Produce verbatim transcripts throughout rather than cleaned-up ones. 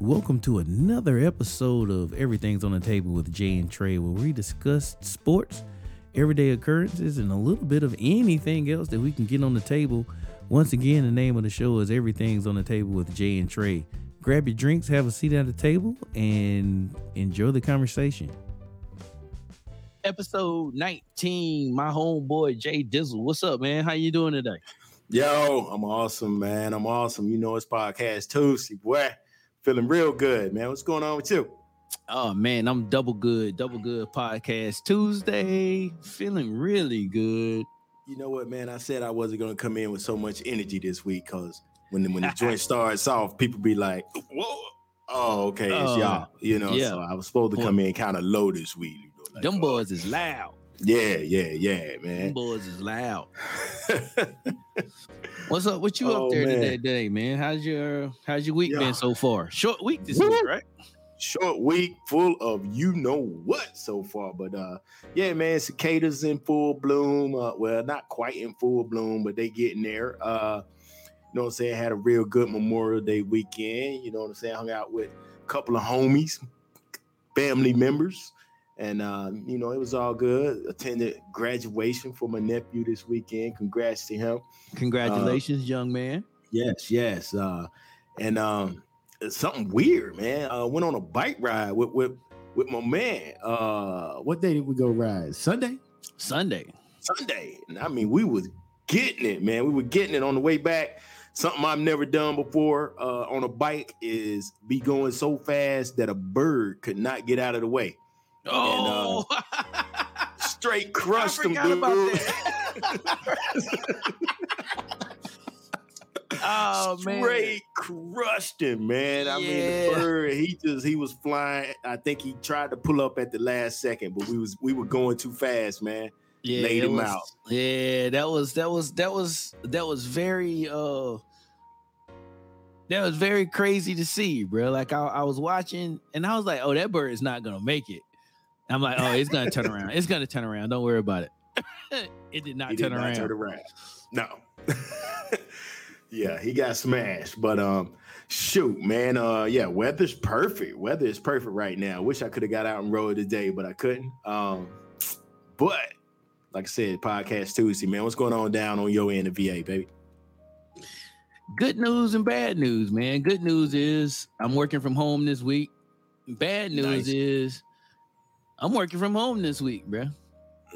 Welcome to another episode of Everything's on the Table with Jay and Trey, where we discuss sports, everyday occurrences, and a little bit of anything else that we can get on the table. Once again, the name of the show is Everything's on the Table with Jay and Trey. Grab your drinks, have a seat at the table, and enjoy the conversation. Episode nineteen, my homeboy Jay Dizzle. What's up, man? How you doing today? Yo, I'm awesome, man. I'm awesome. You know it's Podcast Tuesday, boy. Feeling real good, man. What's going on with you? Oh, man, I'm double good. Double good Podcast Tuesday. Feeling really good. You know what, man? I said I wasn't going to come in with so much energy this week because when the, when the joint starts off, people be like, whoa. Oh, okay, it's uh, y'all. You know, yeah. So I was supposed to come in kind of low this week. You know, like, Them oh. boys is loud. Yeah, yeah, yeah, man. Them boys is loud. What's up? What you oh, up there man. today, man? How's your how's your week yeah. been so far? Short week this Woo! week, right? Short week, full of you know what so far, but uh, yeah, man, cicadas in full bloom. Uh, well, not quite in full bloom, but they getting there. Uh, you know what I'm saying? Had a real good Memorial Day weekend. You know what I'm saying? Hung out with a couple of homies, family members. And, uh, you know, it was all good. Attended graduation for my nephew this weekend. Congrats to him. Congratulations, uh, young man. Yes, yes. Uh, and um, something weird, man. Uh, went on a bike ride with with, with my man. Uh, what day did we go ride? Sunday? Sunday. Sunday. And I mean, we was getting it, man. We were getting it on the way back. Something I've never done before uh, on a bike is be going so fast that a bird could not get out of the way. Oh, and, uh, straight crushed them, dude. Oh, straight man. Straight crushed him, man. I yeah. mean, the bird, he just, he was flying. I think he tried to pull up at the last second, but we was, we were going too fast, man. Yeah, Laid him was, out. Yeah, that was, that was, that was, that was very, uh, that was very crazy to see, bro. Like, I, I was watching and I was like, oh, that bird is not going to make it. I'm like, oh, it's gonna turn around. It's gonna turn aund. Don't worry about it. It did not, it turn, did not around. turn around. No. Yeah, he got smashed. But um, shoot, man. Uh, yeah, weather's perfect. Weather is perfect right now. Wish I could have got out and rode today, but I couldn't. Um, but like I said, Podcast Tuesday, man. What's going on down on your end of V A, baby? Good news and bad news, man. Good news is I'm working from home this week. Bad news nice. is. I'm working from home this week, bro.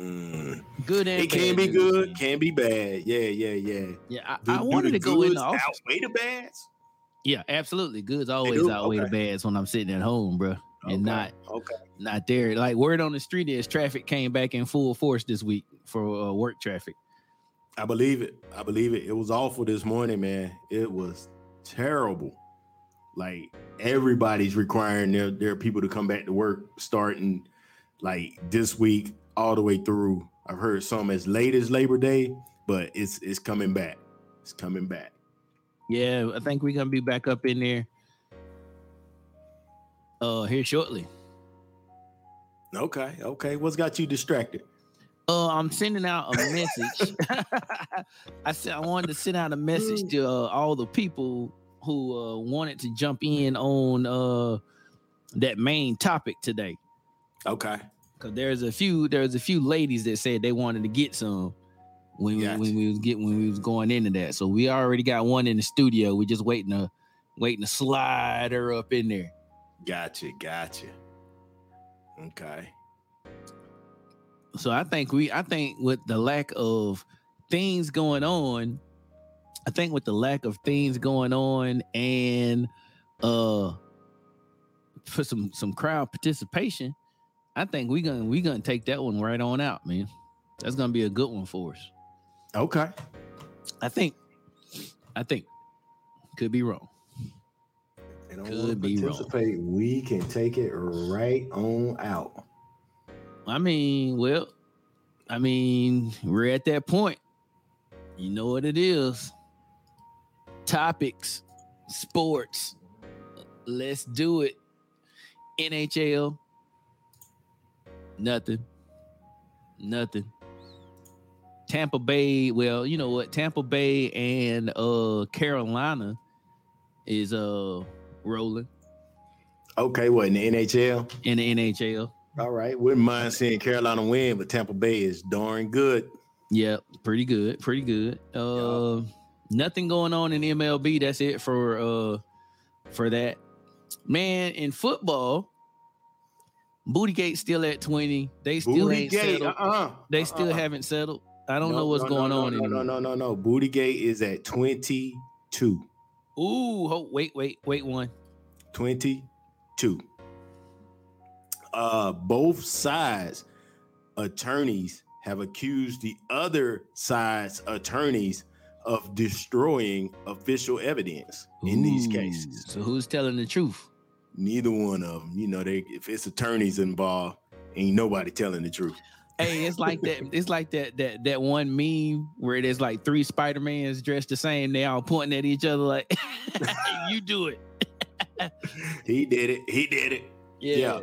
Mm. Good and it bad. It can be news, good, man. Can be bad. Yeah, yeah, yeah. Yeah, I, do, I wanted to go in the office. Outweigh the bads? Yeah, absolutely. Goods always outweigh okay. the bads when I'm sitting at home, bro, and okay. not okay, not there. Like, word on the street is traffic came back in full force this week for uh, work traffic. I believe it. I believe it. It was awful this morning, man. It was terrible. Like, everybody's requiring their, their people to come back to work starting like this week, all the way through. I've heard some as late as Labor Day, but it's it's coming back. It's coming back. Yeah, I think we're gonna be back up in there uh, here shortly. Okay, okay. What's got you distracted? Uh, I'm sending out a message. I said I wanted to send out a message to uh, all the people who uh, wanted to jump in on uh, that main topic today. Okay. Cause there's a few, there's a few ladies that said they wanted to get some when gotcha. we, when we was getting when we was going into that. So we already got one in the studio. We're just waiting to waiting to slide her up in there. Gotcha, gotcha. Okay. So I think we, I think with the lack of things going on, I think with the lack of things going on and uh for some some crowd participation. I think we're gonna we gonna take that one right on out, man. That's gonna be a good one for us. Okay. I think, I think, could be wrong. They don't could be wrong. We can take it right on out. I mean, well, I mean, we're at that point. You know what it is. Topics, sports. Let's do it. N H L. Nothing. Nothing. Tampa Bay, well, you know what? Tampa Bay and uh Carolina is uh rolling. Okay, what, in the N H L? In the N H L. All right. Wouldn't mind seeing Carolina win, but Tampa Bay is darn good. Yeah, pretty good. Pretty good. Uh, yeah. Nothing going on in M L B. That's it for uh for that. Man, in football, Bootygate's still at twenty. They still Booty ain't Gate, settled. Uh-uh, they uh-uh. still haven't settled. I don't no, know what's no, going no, on. No, no, no, no, no. Bootygate is at twenty-two. Ooh, ho, wait, wait, wait one. twenty-two. Uh, both sides' attorneys have accused the other side's attorneys of destroying official evidence in Ooh, these cases. So who's telling the truth? Neither one of them. You know, they if it's attorneys involved, ain't nobody telling the truth. Hey, it's like that. It's like that that that one meme where there's like three Spider-Mans dressed the same. They all pointing at each other like, "You do it." He did it. He did it. Yeah. yeah.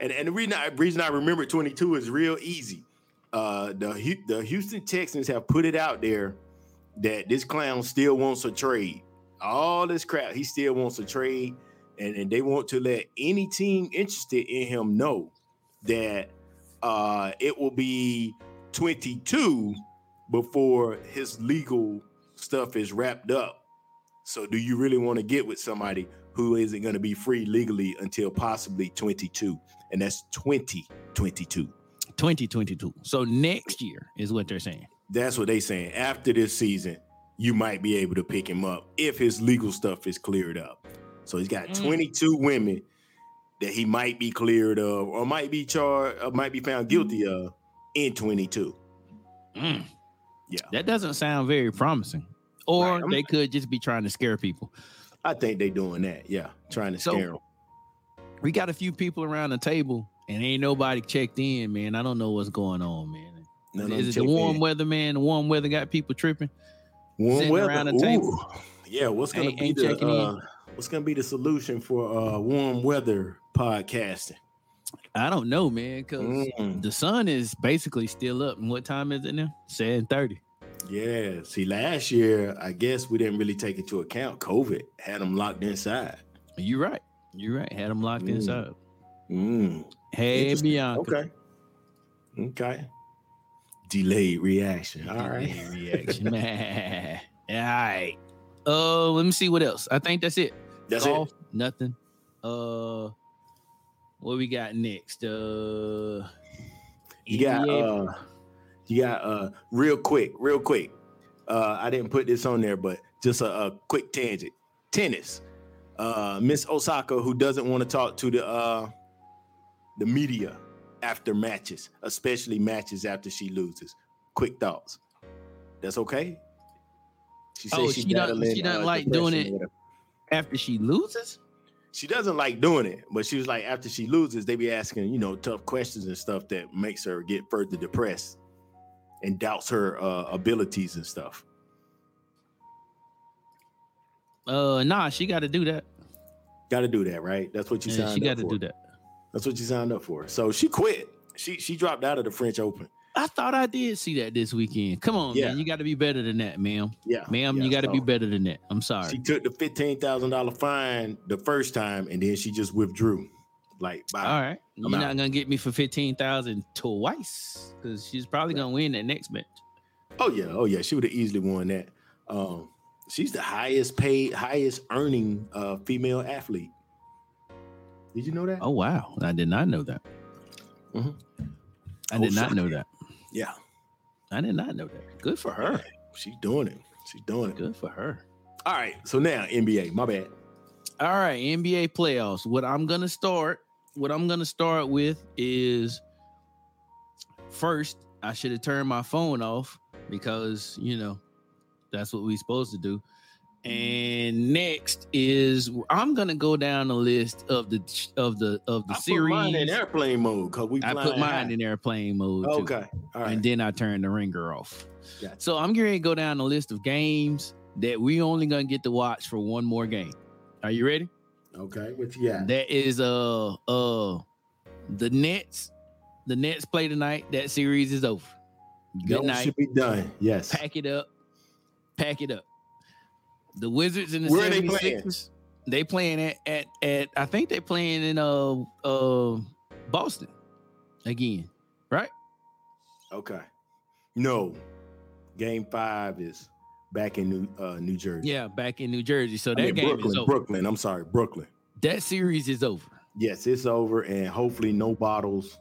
And and the reason I reason I remember twenty-two is real easy. Uh, the the Houston Texans have put it out there that this clown still wants a trade. All this crap, he still wants a trade, and and they want to let any team interested in him know that. Uh, it will be twenty-two before his legal stuff is wrapped up. So do you really want to get with somebody who isn't going to be free legally until possibly twenty-two? And that's twenty twenty-two. twenty twenty-two. So next year is what they're saying. That's what they're saying. After this season, you might be able to pick him up if his legal stuff is cleared up. So he's got mm. twenty-two women that he might be cleared of, or might be charged, or might be found guilty of in twenty-two. Mm. Yeah, that doesn't sound very promising. Or right. they could just be trying to scare people. I think they're doing that. Yeah, trying to so, scare them. We got a few people around the table, and ain't nobody checked in, man. I don't know what's going on, man. No, no, Is it the warm in. weather, man? The warm weather got people tripping. Warm Sitting weather around the Ooh. table. Yeah, what's gonna ain't, be ain't the uh, what's gonna be the solution for uh, warm weather? Podcasting. I don't know, man, because mm. the sun is basically still up. And what time is it now? seven thirty. Yeah. See, last year, I guess we didn't really take into account COVID. Had them locked inside. You're right. You're right. Had them locked mm. inside. Mm. Hey, Bianca. Okay. Okay. Delayed reaction. All right. Delayed reaction. All right. Uh, let me see what else. I think that's it. That's Golf, it. Nothing. Uh. What we got next? Uh, you got, uh, you got, uh, real quick, real quick. Uh, I didn't put this on there, but just a, a quick tangent. Tennis. Uh, Miss Osaka, who doesn't want to talk to the uh, the media after matches, especially matches after she loses. Quick thoughts. That's okay. She says oh, she, she doesn't. She doesn't uh, like doing it after she loses. She doesn't like doing it, but she was like, after she loses, they be asking, you know, tough questions and stuff that makes her get further depressed and doubts her uh, abilities and stuff. Uh, nah, she got to do that. Got to do that, right? That's what you signed yeah, she gotta up for. She got to do that. That's what you signed up for. So she quit. She she dropped out of the French Open. I thought I did see that this weekend. Come on, yeah. man. You got to be better than that, ma'am. Yeah. Ma'am, yeah, you got to so be better than that. I'm sorry. She took the fifteen thousand dollars fine the first time, and then she just withdrew. Like, bye. All right. I'm You're out. Not going to get me for fifteen thousand dollars twice, because she's probably right. going to win that next match. Oh, yeah. Oh, yeah. She would have easily won that. Um, she's the highest paid, highest earning uh, female athlete. Did you know that? Oh, wow. I did not know that. Mm-hmm. I did oh, not know that. Yeah. I did not know that. Good for her. She's doing it. She's doing it. Good for her. All right. So now N B A. My bad. All right. N B A playoffs. What I'm gonna start, what I'm gonna start with is first, I should have turned my phone off because you know that's what we're supposed to do. And next is I'm gonna go down the list of the of the of the I series. I put mine in airplane mode because we. I put mine high. in airplane mode. Okay, too. All right. And then I turned the ringer off. Gotcha. So I'm going to go down the list of games that we only gonna get to watch for one more game. Are you ready? Okay, what you got? That is uh uh the Nets. The Nets play tonight. That series is over. Good that night. Should be done. Yes. Pack it up. Pack it up. The Wizards and the Where 76ers. They playing at, at at I think they playing in uh uh Boston again, right? Okay. No, game five is back in New uh, New Jersey. Yeah, back in New Jersey. So that I mean, game Brooklyn, is over. Brooklyn. I'm sorry, Brooklyn. That series is over. Yes, it's over, and hopefully no bottles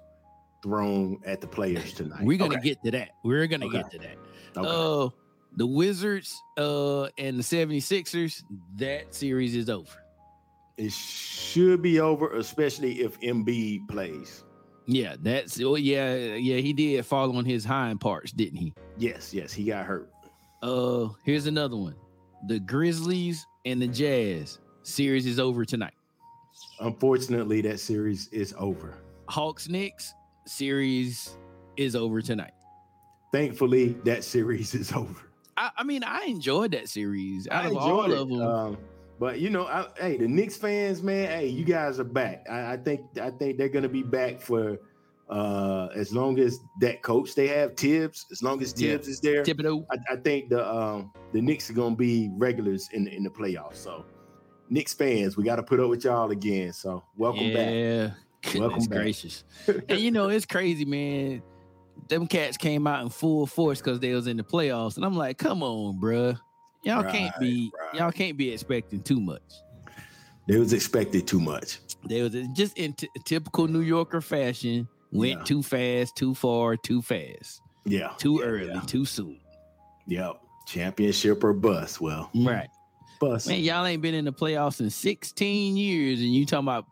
thrown at the players tonight. We're gonna okay. get to that. We're gonna okay. get to that. Okay. Uh, the Wizards uh, and the seventy-sixers, that series is over. It should be over, especially if M B plays. Yeah, that's oh yeah, yeah. He did fall on his hind parts, didn't he? Yes, yes, he got hurt. Uh, here's another one. The Grizzlies and the Jazz series is over tonight. Unfortunately, that series is over. Hawks Knicks series is over tonight. Thankfully, that series is over. I, I mean, I enjoyed that series. Out I of all it. of them, um, but you know, I, hey, the Knicks fans, man, hey, you guys are back. I, I think, I think they're gonna be back for uh, as long as that coach they have, Tibbs. As long as Tibbs yeah. is there, Thibodeau. I, I think the um, the Knicks are gonna be regulars in in the playoffs. So, Knicks fans, we got to put up with y'all again. So, welcome yeah. back. Yeah, goodness back. gracious. And you know, it's crazy, man. Them cats came out in full force because they was in the playoffs, and I'm like, come on, bruh. Y'all right, can't be right. y'all can't be expecting too much. They was expected too much. They was just in t- typical New Yorker fashion, went yeah. too fast, too far, too fast. Yeah. Too yeah, early, yeah. too soon. Yep. Championship or bust. Well, right. Bust. Man, y'all ain't been in the playoffs in sixteen years, and you talking about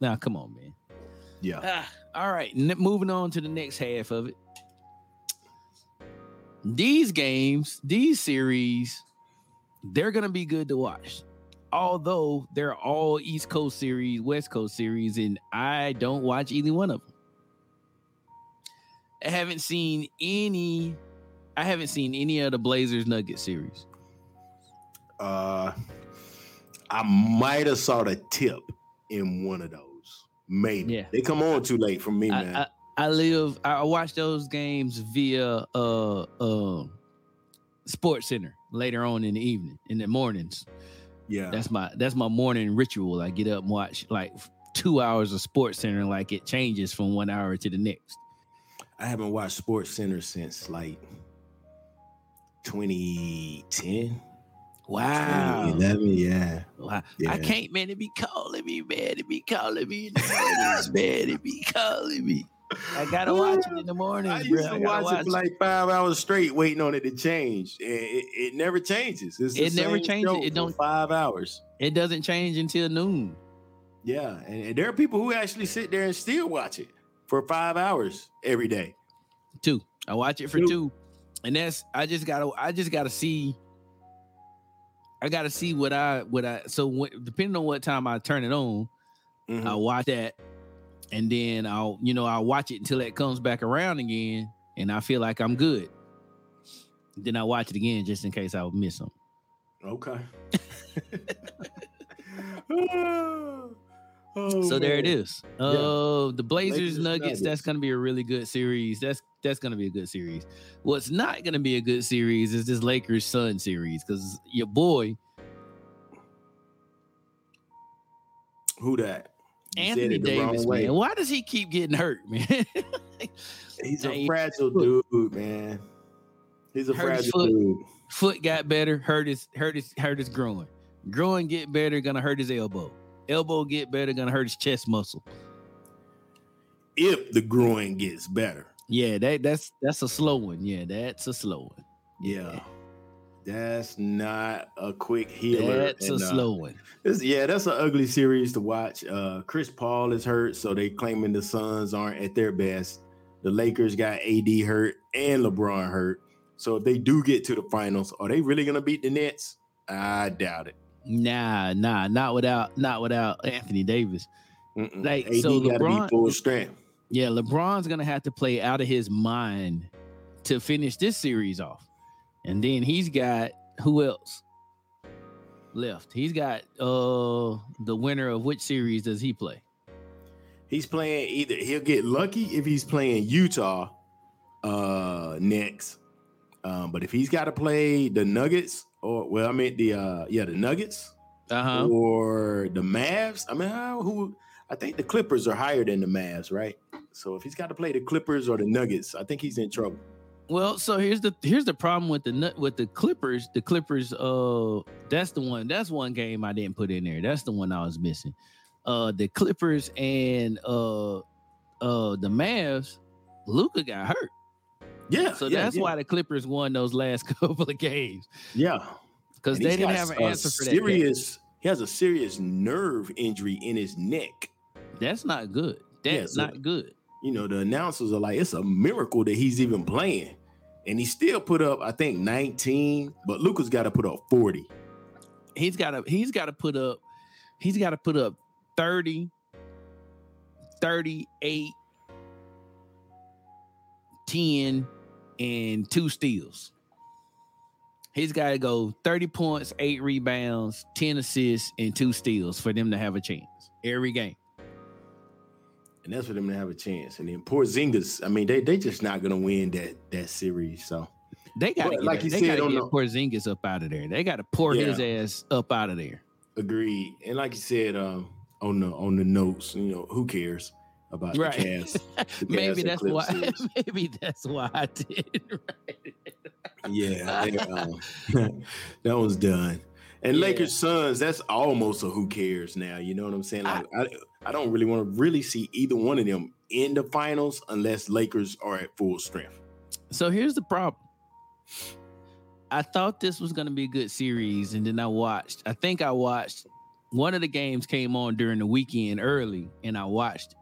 now, nah, come on, man. Yeah. Ah. All right, n- moving on to the next half of it. These games, these series, they're going to be good to watch. Although they're all East Coast series, West Coast series, and I don't watch either one of them. I haven't seen any I haven't seen any of the Blazers Nuggets series. Uh I might have saw the tip in one of those. Maybe yeah. they come on too late for me, I, man. I, I live. I watch those games via uh, uh, Sports Center later on in the evening, in the mornings. Yeah, that's my that's my morning ritual. I get up and watch like two hours of Sports Center. Like it changes from one hour to the next. I haven't watched Sports Center since like twenty ten. Wow. twenty eleven, yeah. Wow. yeah. I can't, man. It be calling me, man. It be calling me in the mornings, man. It be calling me. I gotta yeah. watch it in the morning. I used bro. to I watch, watch it for like five hours straight, waiting on it to change. It, it, it never changes. It's the it same never changes. It don't five hours. It doesn't change until noon. Yeah, and, and there are people who actually sit there and still watch it for five hours every day. Two. I watch it for two, two. and that's I just gotta. I just gotta see. I gotta see what I what I so when, depending on what time I turn it on, mm-hmm. I'll watch that, and then I'll you know I'll watch it until it comes back around again, and I feel like I'm good. Then I watch it again just in case I miss something. Okay. oh, so man. there it is. Yeah. Uh, the Blazers Nuggets, Nuggets. That's gonna be a really good series. That's That's going to be a good series. What's not going to be a good series is this Lakers Sun series, because your boy. Who that? You Anthony Davis, man. Why does he keep getting hurt, man? He's a fragile dude, man. He's a hurt fragile dude. Foot got better. Hurt his, hurt his, hurt his groin. Groin get better, going to hurt his elbow. Elbow get better, going to hurt his chest muscle. If the groin gets better. Yeah, that that's that's a slow one. Yeah, that's a slow one. Yeah, yeah. That's not a quick healer. That's and, a slow uh, one. Yeah, that's an ugly series to watch. Uh, Chris Paul is hurt, so they claiming the Suns aren't at their best. The Lakers got A D hurt and LeBron hurt. So if they do get to the finals, are they really gonna beat the Nets? I doubt it. Nah, nah, not without not without Anthony Davis. Mm-mm. Like A D so gotta LeBron, be full strength. Yeah, LeBron's going to have to play out of his mind to finish this series off. And then he's got who else left? He's got uh, the winner of which series does he play? He's playing either. He'll get lucky if he's playing Utah uh, next. Um, but if he's got to play the Nuggets or, well, I meant the, uh, yeah, the Nuggets uh-huh. or the Mavs. I mean, how, who? I think the Clippers are higher than the Mavs, right? So if he's got to play the Clippers or the Nuggets, I think he's in trouble. Well, so here's the here's the problem with the with the Clippers. The Clippers, uh, that's the one. That's one game I didn't put in there. That's the one I was missing. Uh, the Clippers and uh, uh, the Mavs. Luka got hurt. Yeah. So yeah, that's yeah. why the Clippers won those last couple of games. Yeah. Because they didn't have an answer for that. Serious, he has a serious nerve injury in his neck. That's not good. That's yeah, so, not good. You know, the announcers are like, it's a miracle that he's even playing. And he still put up, I think, nineteen, but Luka's got to put up forty. He's got to, he's got to put up, he's got to put up thirty, thirty-eight, ten, and two steals. He's got to go thirty points, eight rebounds, ten assists, and two steals for them to have a chance every game. And that's for them to have a chance. And then Porzingis, I mean, they they just not going to win that that series. So they got to like get, you they said, gotta get Porzingis up out of there. They got to pour yeah. his ass up out of there. Agreed. And like you said, um, on the on the notes, you know, who cares about right. the cast? The maybe that's why. Series. Maybe that's why I did. Right? Yeah, they, um, that was done. And yeah. Lakers Suns, that's almost a who cares now. You know what I'm saying? Like, I, I I don't really want to really see either one of them in the finals unless Lakers are at full strength. So here's the problem. I thought this was going to be a good series, and then I watched. I think I watched one of the games came on during the weekend early, and I watched it.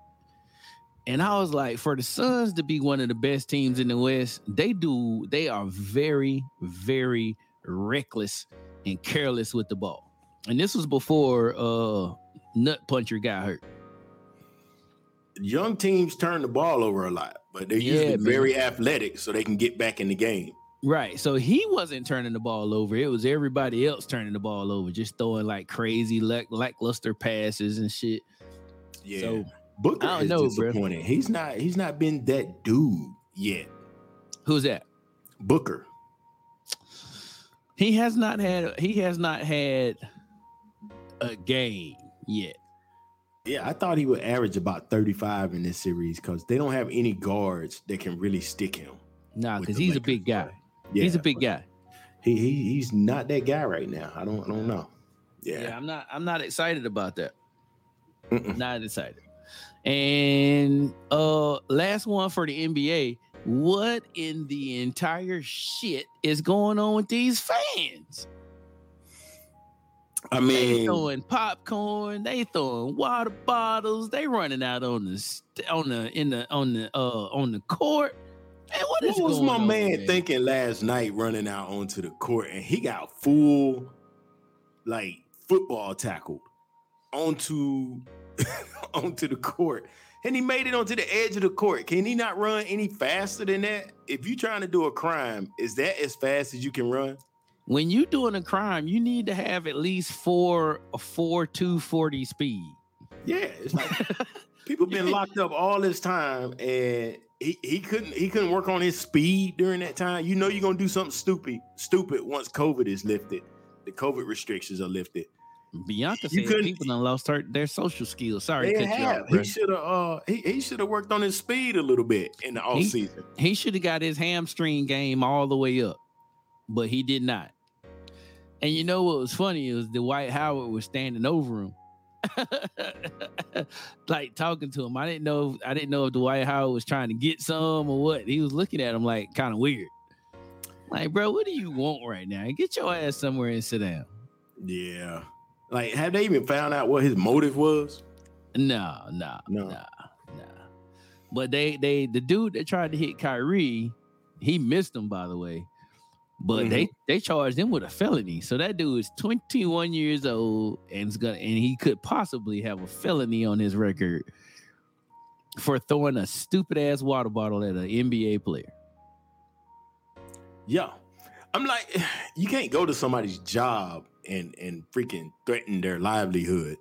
And I was like, for the Suns to be one of the best teams in the West, they do. They are very, very reckless and careless with the ball. And this was before uh, Nut Puncher got hurt. Young teams turn the ball over a lot, but they're usually yeah, very athletic, so they can get back in the game. Right. So he wasn't turning the ball over. It was everybody else turning the ball over, just throwing like crazy lack- lackluster passes and shit. Yeah. So, Booker I don't is know, disappointing. Bro. He's not. He's not been that dude yet. Who's that? Booker. He has not had. He has not had a game yet. Yeah, I thought he would average about thirty-five in this series because they don't have any guards that can really stick him. Nah, because he's Lakers. a big guy. Yeah, he's a big guy. He he he's not that guy right now. I don't I don't know. Yeah, yeah I'm not. I'm not excited about that. Mm-mm. Not excited. And uh, last one for the N B A. What in the entire shit is going on with these fans? I mean, they throwing popcorn, they throwing water bottles, they running out on the on the in the on the uh on the court. Man, what is what was going my on, man, man thinking last night running out onto the court and he got full like football tackled onto. onto the court, and he made it onto the edge of the court. Can he not run any faster than that? If you're trying to do a crime, is that as fast as you can run? When you're doing a crime, you need to have at least four, four two forty speed. Yeah, it's like people been locked up all this time, and he, he couldn't he couldn't work on his speed during that time. You know you're gonna do something stupid stupid once COVID is lifted, the COVID restrictions are lifted. Bianca said people done lost her, their social skills. Sorry, they have. He should have. Uh, he he should have worked on his speed a little bit in the offseason. He, he should have got his hamstring game all the way up, but he did not. And you know what was funny is Dwight Howard was standing over him, like talking to him. I didn't know. I didn't know if Dwight Howard was trying to get some or what. He was looking at him like kind of weird. Like, bro, what do you want right now? Get your ass somewhere and sit down. Yeah. Like, have they even found out what his motive was? No, no, no, no, no. But they, they, the dude that tried to hit Kyrie, he missed him, by the way. But mm-hmm. they, they charged him with a felony. So that dude is twenty-one years old and is gonna, and he could possibly have a felony on his record for throwing a stupid ass water bottle at an N B A player. Yeah, I'm like, you can't go to somebody's job and and freaking threaten their livelihood.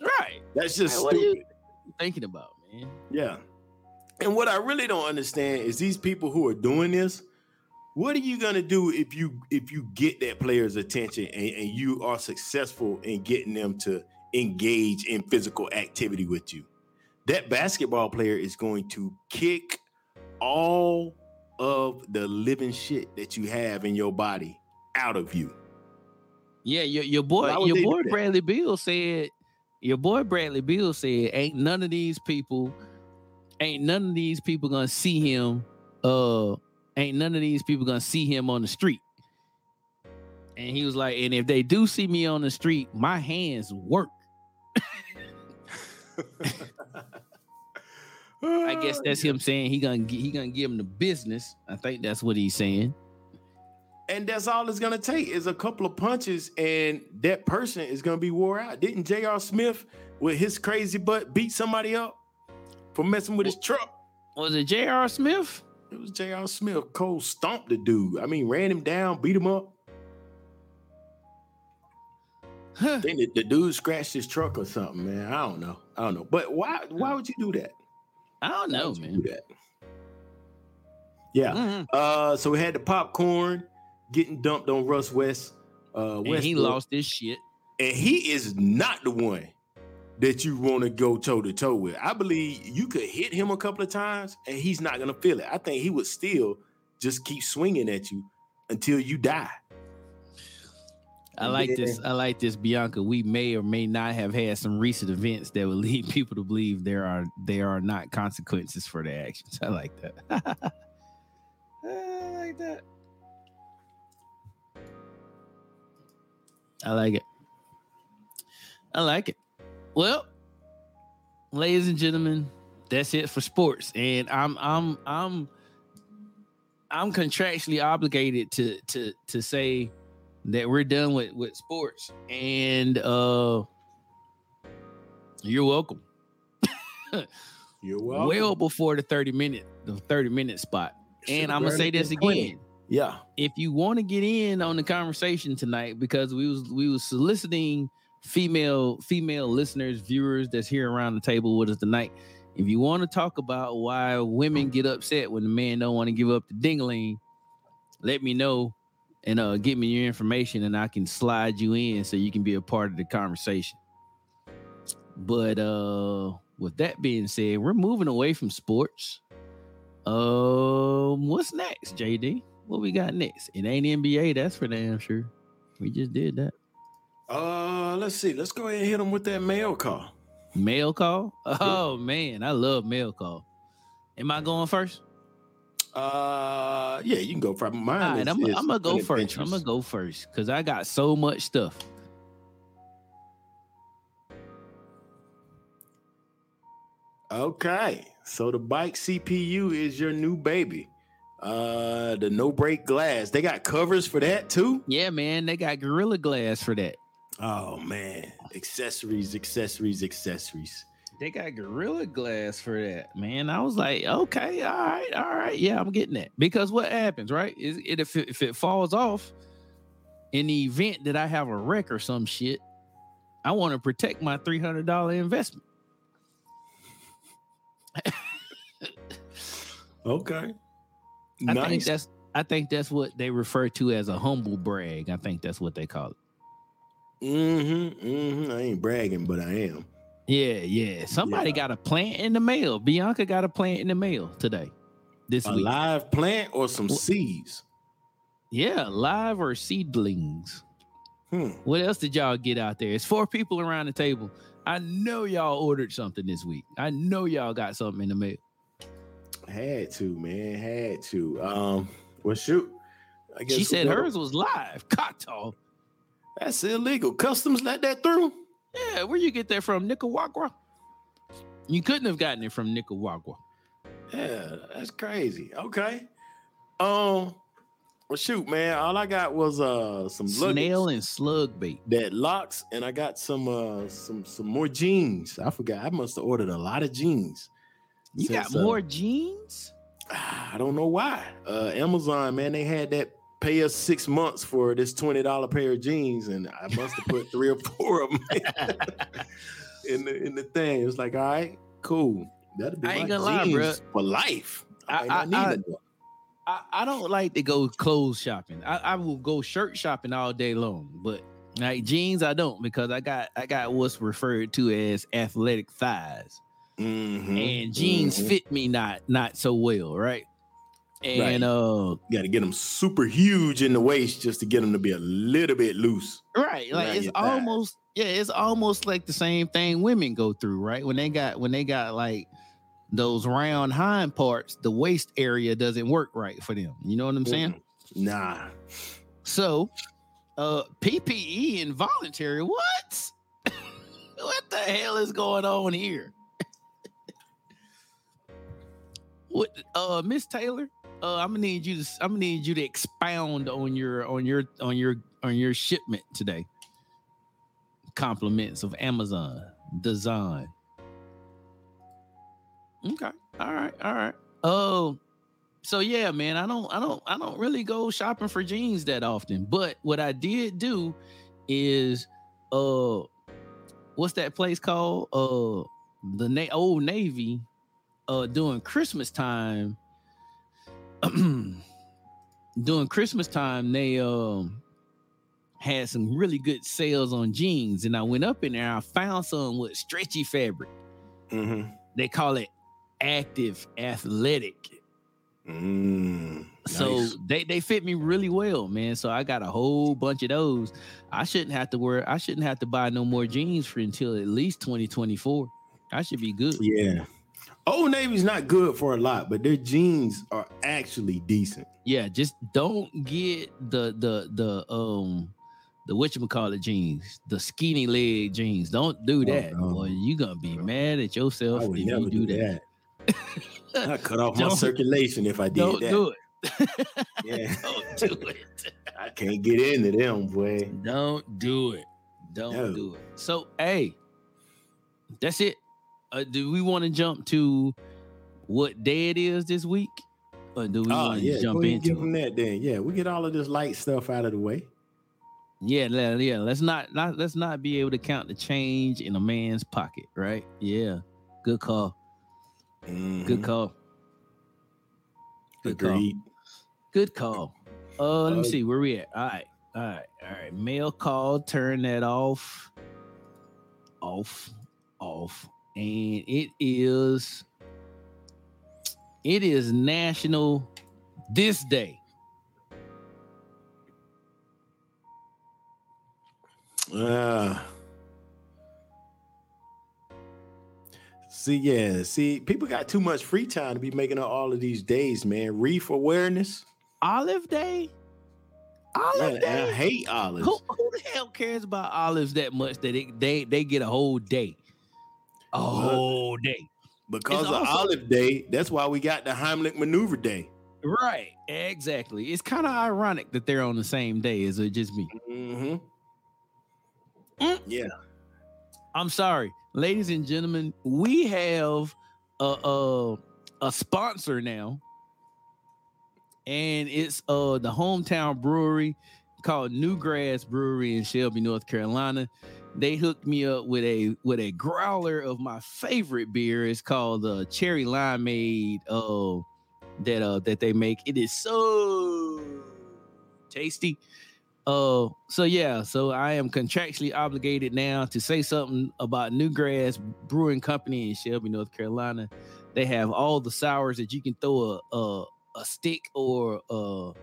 Right. That's just like, what stupid. Are you thinking about, man? Yeah. And what I really don't understand is these people who are doing this What are you gonna do if you if you get that player's attention and, and you are successful in getting them to engage in physical activity with you? That basketball player is going to kick all of the living shit that you have in your body out of you. Yeah, your your boy your boy Bradley Beal said your boy Bradley Beal said ain't none of these people ain't none of these people gonna see him uh Ain't none of these people gonna see him on the street. And he was like, and if they do see me on the street, my hands work. I guess that's him saying he gonna he gonna give him the business. I think that's what he's saying. And that's all it's gonna take is a couple of punches, and that person is gonna be wore out. Didn't J R. Smith with his crazy butt beat somebody up for messing with his truck? Was it J R. Smith? It was J R. Smith. Cole stomped the dude. I mean, ran him down, beat him up. Huh. I think the, the dude scratched his truck or something, man. I don't know. I don't know. But why why would you do that? I don't know, man. Do that? Yeah. Mm-hmm. Uh, so we had the popcorn getting dumped on Russ West. Uh, Westbrook, and he lost his shit. And he is not the one that you want to go toe-to-toe with. I believe you could hit him a couple of times, and he's not going to feel it. I think he would still just keep swinging at you until you die. I like yeah. this. I like this, Bianca. We may or may not have had some recent events that would lead people to believe there are there are not consequences for their actions. I like that. I like that. I like it. I like it. Well, ladies and gentlemen, that's it for sports, and I'm I'm I'm I'm contractually obligated to to to say that we're done with, with sports, and uh, you're welcome. You're welcome. Well before the thirty minute the thirty minute spot, and I'm gonna say this again. Yeah, if you want to get in on the conversation tonight, because we was we was soliciting Female, female listeners, viewers that's here around the table with us tonight. If you want to talk about why women get upset when the man don't want to give up the ding-a-ling, let me know and uh, get me your information, and I can slide you in so you can be a part of the conversation. But uh, with that being said, we're moving away from sports. Um, what's next, J D? What we got next? It ain't N B A, that's for damn sure. We just did that. Uh, let's see. Let's go ahead and hit them with that mail call. Mail call? Oh, man. I love mail call. Am I going first? Uh, yeah, you can go first. Mine All right, is, I'm going to go first. I'm going to go first because I got so much stuff. Okay. So the bike C P U is your new baby. Uh, the no-break glass. They got covers for that, too? Yeah, man. They got Gorilla Glass for that. Oh man, accessories, accessories, accessories. They got Gorilla Glass for that, man. I was like, okay, all right, all right. Yeah, I'm getting that. Because what happens, right? Is it if it, if it falls off in the event that I have a wreck or some shit, I want to protect my three hundred dollars investment. Okay. Nice. I think that's I think that's what they refer to as a humble brag. I think that's what they call it. Mm-hmm, mm-hmm. I ain't bragging, but I am. Yeah, yeah. Somebody yeah. got a plant in the mail. Bianca got a plant in the mail today. This a week. Live plant or some what? Seeds? Yeah, live or seedlings. Hmm. What else did y'all get out there? It's four people around the table. I know y'all ordered something this week. I know y'all got something in the mail. Had to, man. Had to. Um, well, shoot. I guess she said we'll hers was live. Cocktail. That's illegal. Customs let that through? Yeah, where you get that from? Nicaragua? You couldn't have gotten it from Nicaragua. Yeah, that's crazy. Okay. Um, well, shoot, man. All I got was uh some snail and slug bait. That locks, and I got some uh some some more jeans. I forgot. I must have ordered a lot of jeans. You Since, got more uh, jeans? I don't know why. Uh, Amazon, man, they had that. Pay us six months for this twenty dollars pair of jeans, and I must have put three or four of them in the in the thing. It's like, all right, cool. That'll be I ain't my gonna jeans lie, bro. For life. I, I, I, I, need I, I, I don't like to go clothes shopping. I, I will go shirt shopping all day long, but like jeans, I don't, because I got I got what's referred to as athletic thighs, mm-hmm. and jeans mm-hmm. fit me not not so well, right? And right. uh, you got to get them super huge in the waist just to get them to be a little bit loose, right? Like it's almost yeah, it's almost like the same thing women go through, right? When they got when they got like. Those round hind parts, the waist area doesn't work right for them. You know what I'm saying? Nah. So, uh, P P E involuntary. What? What the hell is going on here? What? Uh, Miss Taylor, uh, I'm gonna need you to. I'm gonna need you to expound on your on your on your on your shipment today. Compliments of Amazon design. Okay. All right. All right. Oh, so yeah, man, I don't, I don't, I don't really go shopping for jeans that often, but what I did do is, uh, what's that place called? Uh, the Na- Old Navy, uh, during Christmas time, during Christmas time, they, um, had some really good sales on jeans, and I went up in there, I found some with stretchy fabric. Mm-hmm. They call it active athletic. Mm, so nice. they, they fit me really well, man. So I got a whole bunch of those. I shouldn't have to wear, I shouldn't have to buy no more jeans for until at least twenty twenty-four. I should be good. Yeah. Old Navy's not good for a lot, but their jeans are actually decent. Yeah, just don't get the the the um the whatchamacallit jeans, the skinny leg jeans. Don't do that. Oh, no. Boy, you're going to be mad at yourself if you do, do that. that. I cut off don't, my circulation if I did don't that. Don't do it. Yeah. Don't do it. I can't get into them, boy. Don't do it. Don't no. do it. So, hey, that's it. Uh, do we want to jump to what day it is this week? Or do we oh, want to yeah. jump into give them that then? Yeah, we get all of this light stuff out of the way. Yeah, yeah. Let's not, not let's not be able to count the change in a man's pocket, right? Yeah, good call. Mm-hmm. Good call. Good Agreed. call. Good call. Uh, let me uh, see where we at. All right, all right, all right. Mail call. Turn that off. Off, off, and it is. It is National This Day. Uh, see, yeah, see, people got too much free time to be making up all of these days, man. Reef awareness, Olive Day, Olive man, Day. I hate olives. Who, who the hell cares about olives that much that it, they they get a whole day, a whole day because it's of also, Olive Day. That's why we got the Heimlich Maneuver Day. Right, exactly. It's kind of ironic that they're on the same day. Is it just me? Mm-hmm. Mm. Yeah, I'm sorry, ladies and gentlemen. We have a, a a sponsor now, and it's uh the hometown brewery called New Grass Brewery in Shelby, North Carolina. They hooked me up with a with a growler of my favorite beer. It's called the uh, Cherry Limeade uh, that uh that they make. It is so tasty. Uh, so yeah, so I am contractually obligated now to say something about New Grass Brewing Company in Shelby, North Carolina. They have all the sours that you can throw a a, a stick or uh or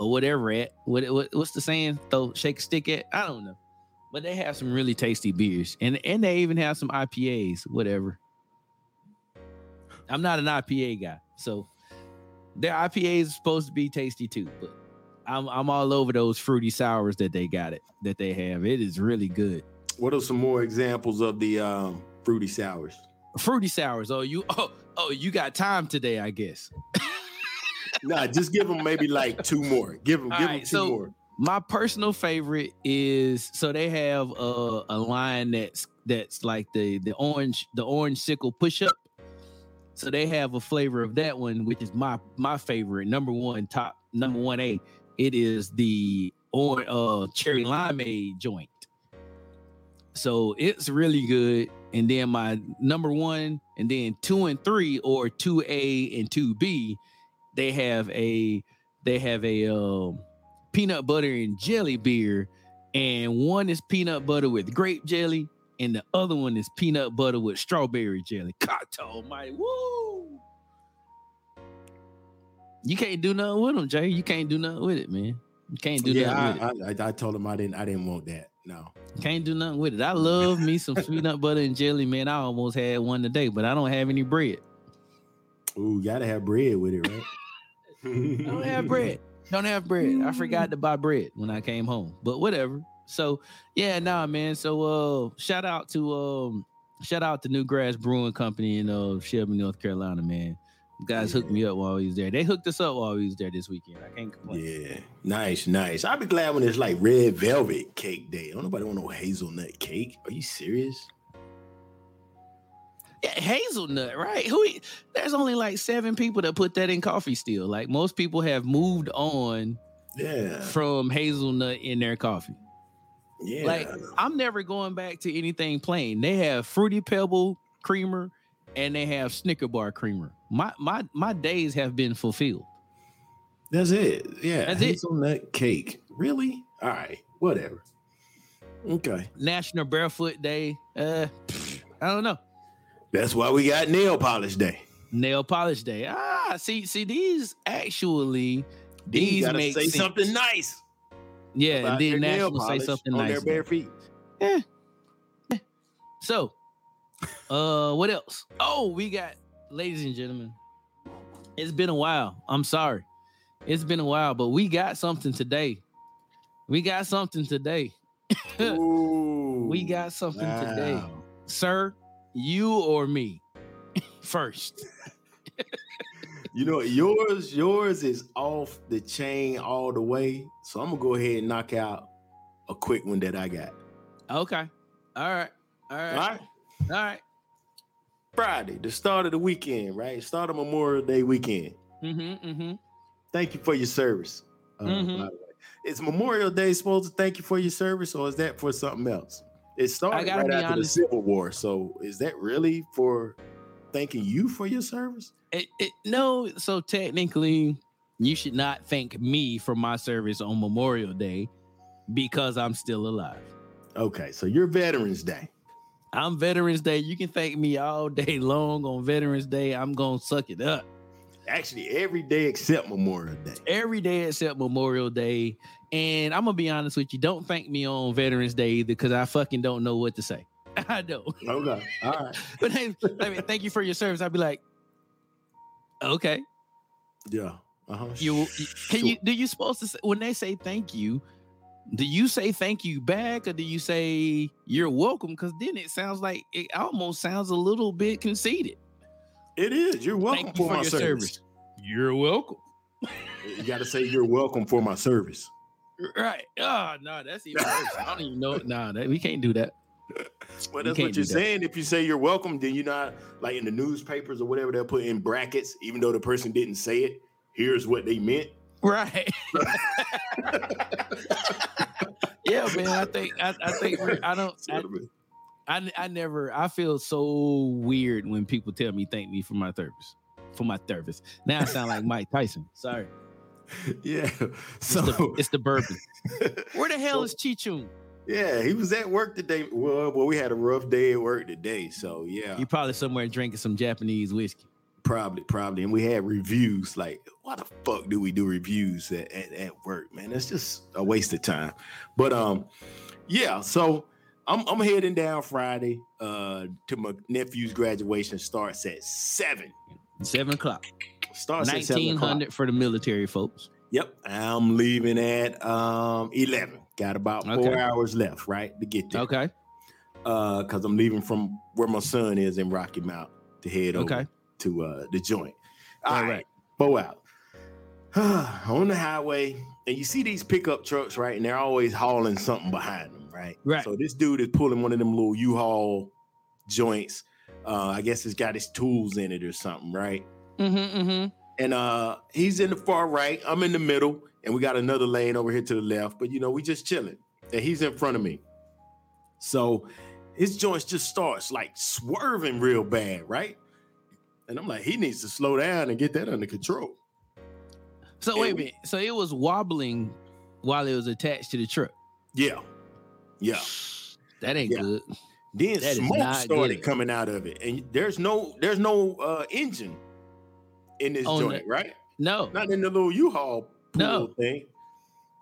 whatever at. What, what what's the saying? Throw shake a stick at? I don't know, but they have some really tasty beers, and and they even have some I P As. Whatever. I'm not an I P A guy, so their I P As are supposed to be tasty too, but. I'm I'm all over those fruity sours that they got it that they have. It is really good. What are some more examples of the um, fruity sours? Fruity sours. Oh, you oh oh you got time today, I guess. Nah, just give them maybe like two more. Give them all give right, them two so more. My personal favorite is so they have a, a line that's that's like the the orange the orange sickle push up. So they have a flavor of that one, which is my my favorite number one top number one A. It is the or uh cherry limeade joint, so it's really good. And then my number one, and then two and three, or two A and two B, they have a they have a um, peanut butter and jelly beer, and one is peanut butter with grape jelly, and the other one is peanut butter with strawberry jelly. Cocktail, my woo! You can't do nothing with them, Jay. You can't do nothing with it, man. You can't do yeah, nothing I, with it. I, I told him I didn't. I didn't want that. No, can't do nothing with it. I love me some peanut butter and jelly, man. I almost had one today, but I don't have any bread. Ooh, gotta have bread with it, right? I don't have bread. Don't have bread. I forgot to buy bread when I came home, but whatever. So yeah, nah, man. So uh, shout out to um, shout out to New Grass Brewing Company in uh Shelby, North Carolina, man. Guys hooked me up while he was there. They hooked us up while he was there this weekend. I can't complain. Yeah, nice, nice. I'll be glad when it's like red velvet cake day. Don't nobody want no hazelnut cake. Are you serious? Yeah, hazelnut, right? Who? There's only like seven people that put that in coffee still. Like most people have moved on. Yeah. From hazelnut in their coffee. Yeah. Like I'm never going back to anything plain. They have Fruity Pebble creamer and they have Snicker bar creamer. My my my days have been fulfilled. That's it. Yeah. That's hazelnut it. Cake. Really? All right. Whatever. Okay. National Barefoot Day. Uh, I don't know. That's why we got Nail Polish Day. Nail Polish Day. Ah, see, see, these actually these gotta make say sense. Something nice. Yeah, and then National say something on nice on their bare feet. Yeah. yeah. So, uh, what else? Oh, we got. Ladies and gentlemen, it's been a while. I'm sorry. It's been a while, but we got something today. We got something today. Ooh, we got something wow. today. Sir, you or me? First. You know, yours, yours is off the chain all the way. So I'm going to go ahead and knock out a quick one that I got. Okay. All right. All right. All right. All right. Friday, the start of the weekend, right? Start of Memorial Day weekend. Mm-hmm, mm-hmm. Thank you for your service. Uh, mm-hmm. By the way. Is Memorial Day supposed to thank you for your service, or is that for something else? It started right after honest. the Civil War, so is that really for thanking you for your service? It, it, no, so technically, you should not thank me for my service on Memorial Day because I'm still alive. Okay, so you're Veterans Day. I'm Veterans Day. You can thank me all day long on Veterans Day. I'm going to suck it up. Actually, every day except Memorial Day. Every day except Memorial Day. And I'm going to be honest with you. Don't thank me on Veterans Day either because I fucking don't know what to say. I don't. Okay. All right. But hey, I mean, thank you for your service. I'd be like, okay. Yeah. Uh-huh. You, can you, do you supposed to say, when they say thank you, do you say thank you back or do you say you're welcome? Because then it sounds like it almost sounds a little bit conceited. It is. You're welcome you for, for my service. service. You're welcome. You got to say you're welcome for my service. Right. Oh, no, that's even worse. I don't even know. No, nah, we can't do that. Well, that's we what you're saying. If you say you're welcome, then you're not like in the newspapers or whatever, they'll put in brackets, even though the person didn't say it. Here's what they meant. Right. Yeah, man. I think I, I think I don't. I, I I never. I feel so weird when people tell me thank me for my service, for my service. Now I sound like Mike Tyson. Sorry. Yeah. So it's the, it's the bourbon. Where the hell is Chichun? Yeah, he was at work today. Well, well, we had a rough day at work today, so yeah. He probably somewhere drinking some Japanese whiskey. Probably, probably. And we had reviews. Like, why the fuck do we do reviews at, at, at work, man? That's just a waste of time. But um, yeah, so I'm I'm heading down Friday uh to my nephew's graduation. Starts at seven. Seven o'clock. Starts at seven o'clock. nineteen hundred for the military folks. Yep. I'm leaving at um eleven. Got about four okay. hours left, right? To get there. Okay. Uh, because I'm leaving from where my son is in Rocky Mount to head over. Okay. to uh, the joint. All, All right. right. Bow out. On the highway, and you see these pickup trucks, right? And they're always hauling something behind them, right? Right. So this dude is pulling one of them little U-Haul joints. Uh, I guess it's got his tools in it or something, right? Mm-hmm, mm-hmm. And uh, he's in the far right. I'm in the middle, and we got another lane over here to the left. But, you know, we just chilling. And he's in front of me. So his joints just starts, like, swerving real bad, right? And I'm like, he needs to slow down and get that under control. So wait a minute. So it was wobbling while it was attached to the truck. Yeah. Yeah. That ain't yeah. good. Then that smoke started good. coming out of it. And there's no there's no uh, engine in this On joint, the, right? No. Not in the little U-Haul no. thing.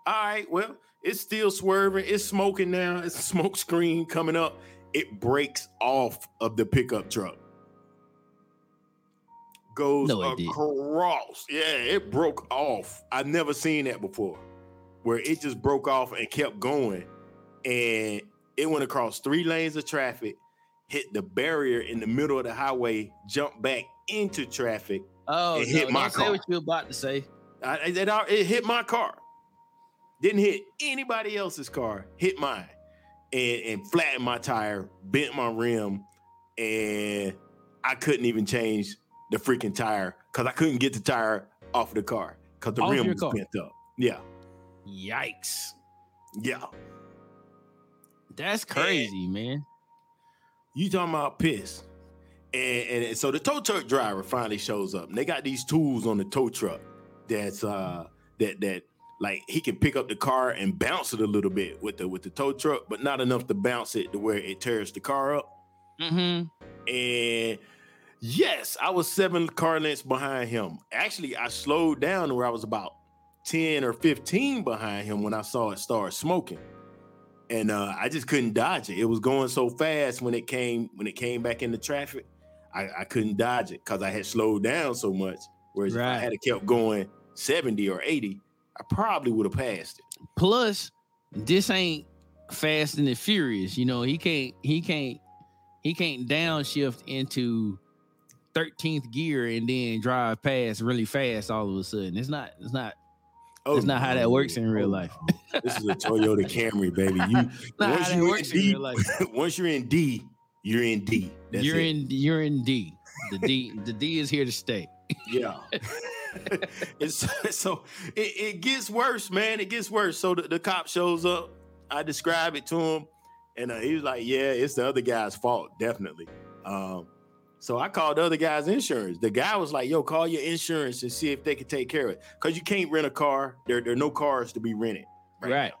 All right, well, it's still swerving. It's smoking now. It's a smoke screen coming up. It breaks off of the pickup truck. Goes no, across. It yeah, it broke off. I've never seen that before, where it just broke off and kept going. And it went across three lanes of traffic, hit the barrier in the middle of the highway, jumped back into traffic, oh, and no, hit my car. Say what you were about to say. I, it, it hit my car. Didn't hit anybody else's car. Hit mine. And, and flattened my tire, bent my rim, and I couldn't even change the freaking tire because I couldn't get the tire off of the car because the off rim was car. bent up. Yeah. Yikes. Yeah. That's crazy, and man. You talking about piss. And, and, and so the tow truck driver finally shows up. And they got these tools on the tow truck that's uh that that like he can pick up the car and bounce it a little bit with the with the tow truck, but not enough to bounce it to where it tears the car up. Mm-hmm. And yes, I was seven car lengths behind him. Actually, I slowed down where I was about ten or fifteen behind him when I saw it start smoking. And uh, I just couldn't dodge it. It was going so fast when it came when it came back into traffic. I, I couldn't dodge it because I had slowed down so much. Whereas right. if I had kept going seventy or eighty, I probably would have passed it. Plus, this ain't Fast and the Furious. You know, he can't he can't he can't downshift into thirteenth gear and then drive past really fast all of a sudden. It's not it's not Oh, it's not how that works in real life. This is a Toyota Camry, baby. You once you're in D, in once you're in D, you're in D. That's you're it. in you're in D. The D the D is here to stay. Yeah. it's, so it, it gets worse, man. It gets worse. So the, the cop shows up. I describe it to him, and uh, he was like, "Yeah, it's the other guy's fault, definitely." Um, So I called the other guy's insurance. The guy was like, yo, call your insurance and see if they can take care of it. Because you can't rent a car. There, there are no cars to be rented. Right. Right.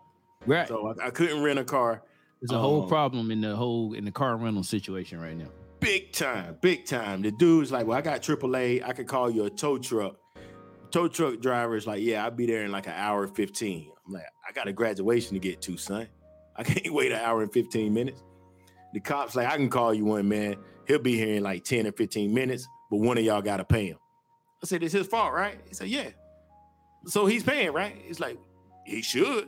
right. So I, I couldn't rent a car. There's a um, whole problem in the whole in the car rental situation right now. Big time. Big time. The dude's like, well, I got triple A. I could call you a tow truck. Tow truck driver is like, yeah, I'll be there in like an hour and fifteen. I'm like, I got a graduation to get to, son. I can't wait an hour and fifteen minutes. The cop's like, I can call you one, man. He'll be here in like ten or fifteen minutes, but one of y'all got to pay him. I said, it's his fault, right? He said, yeah. So he's paying, right? He's like, he should.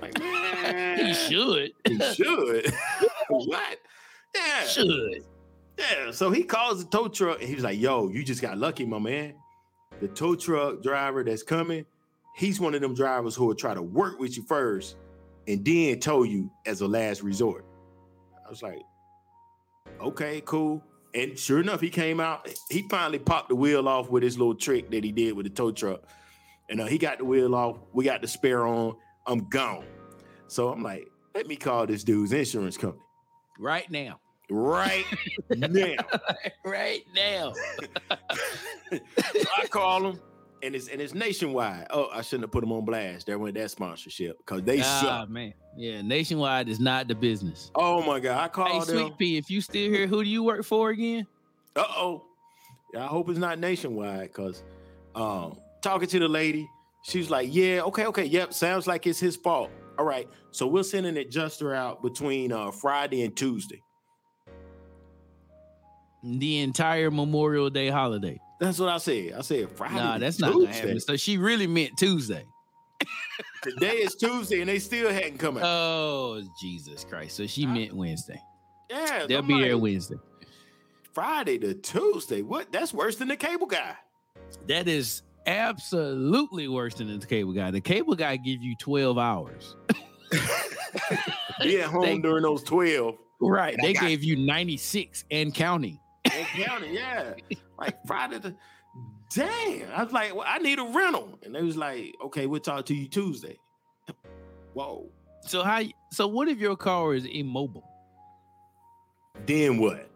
Like, man. He should. He should. What? Yeah. Should. Yeah. So he calls the tow truck and he was like, yo, you just got lucky, my man. The tow truck driver that's coming, he's one of them drivers who will try to work with you first and then tow you as a last resort. I was like, okay, cool. And sure enough, he came out. He finally popped the wheel off with his little trick that he did with the tow truck. And uh, he got the wheel off. We got the spare on. I'm gone. So I'm like, let me call this dude's insurance company. Right now. Right now. Right now. So I call him, and it's and it's Nationwide. Oh, I shouldn't have put him on blast. There went that sponsorship because they ah, suck. Man. Yeah, Nationwide is not the business. Oh my God, I called hey, them. Sweet P, if you still here, who do you work for again? Uh oh, I hope it's not Nationwide, cause um, talking to the lady, she's like, yeah, okay, okay, yep, sounds like it's his fault. All right, so we'll send an adjuster out between uh, Friday and Tuesday. The entire Memorial Day holiday. That's what I said. I said Friday. Nah, that's Tuesday. Not gonna happen. So she really meant Tuesday. Today is Tuesday and they still hadn't come out. Oh, Jesus Christ. So she meant Wednesday. Yeah. They'll be there Wednesday. Friday to Tuesday. What? That's worse than the cable guy. That is absolutely worse than the cable guy. The cable guy gives you twelve hours. Be at home they, during those twelve. Right. They gave you ninety-six and counting. And counting, yeah. Like Friday to... Damn, I was like, well, I need a rental. And they was like, okay, we'll talk to you Tuesday. Whoa. So how? So what if your car is immobile? Then what?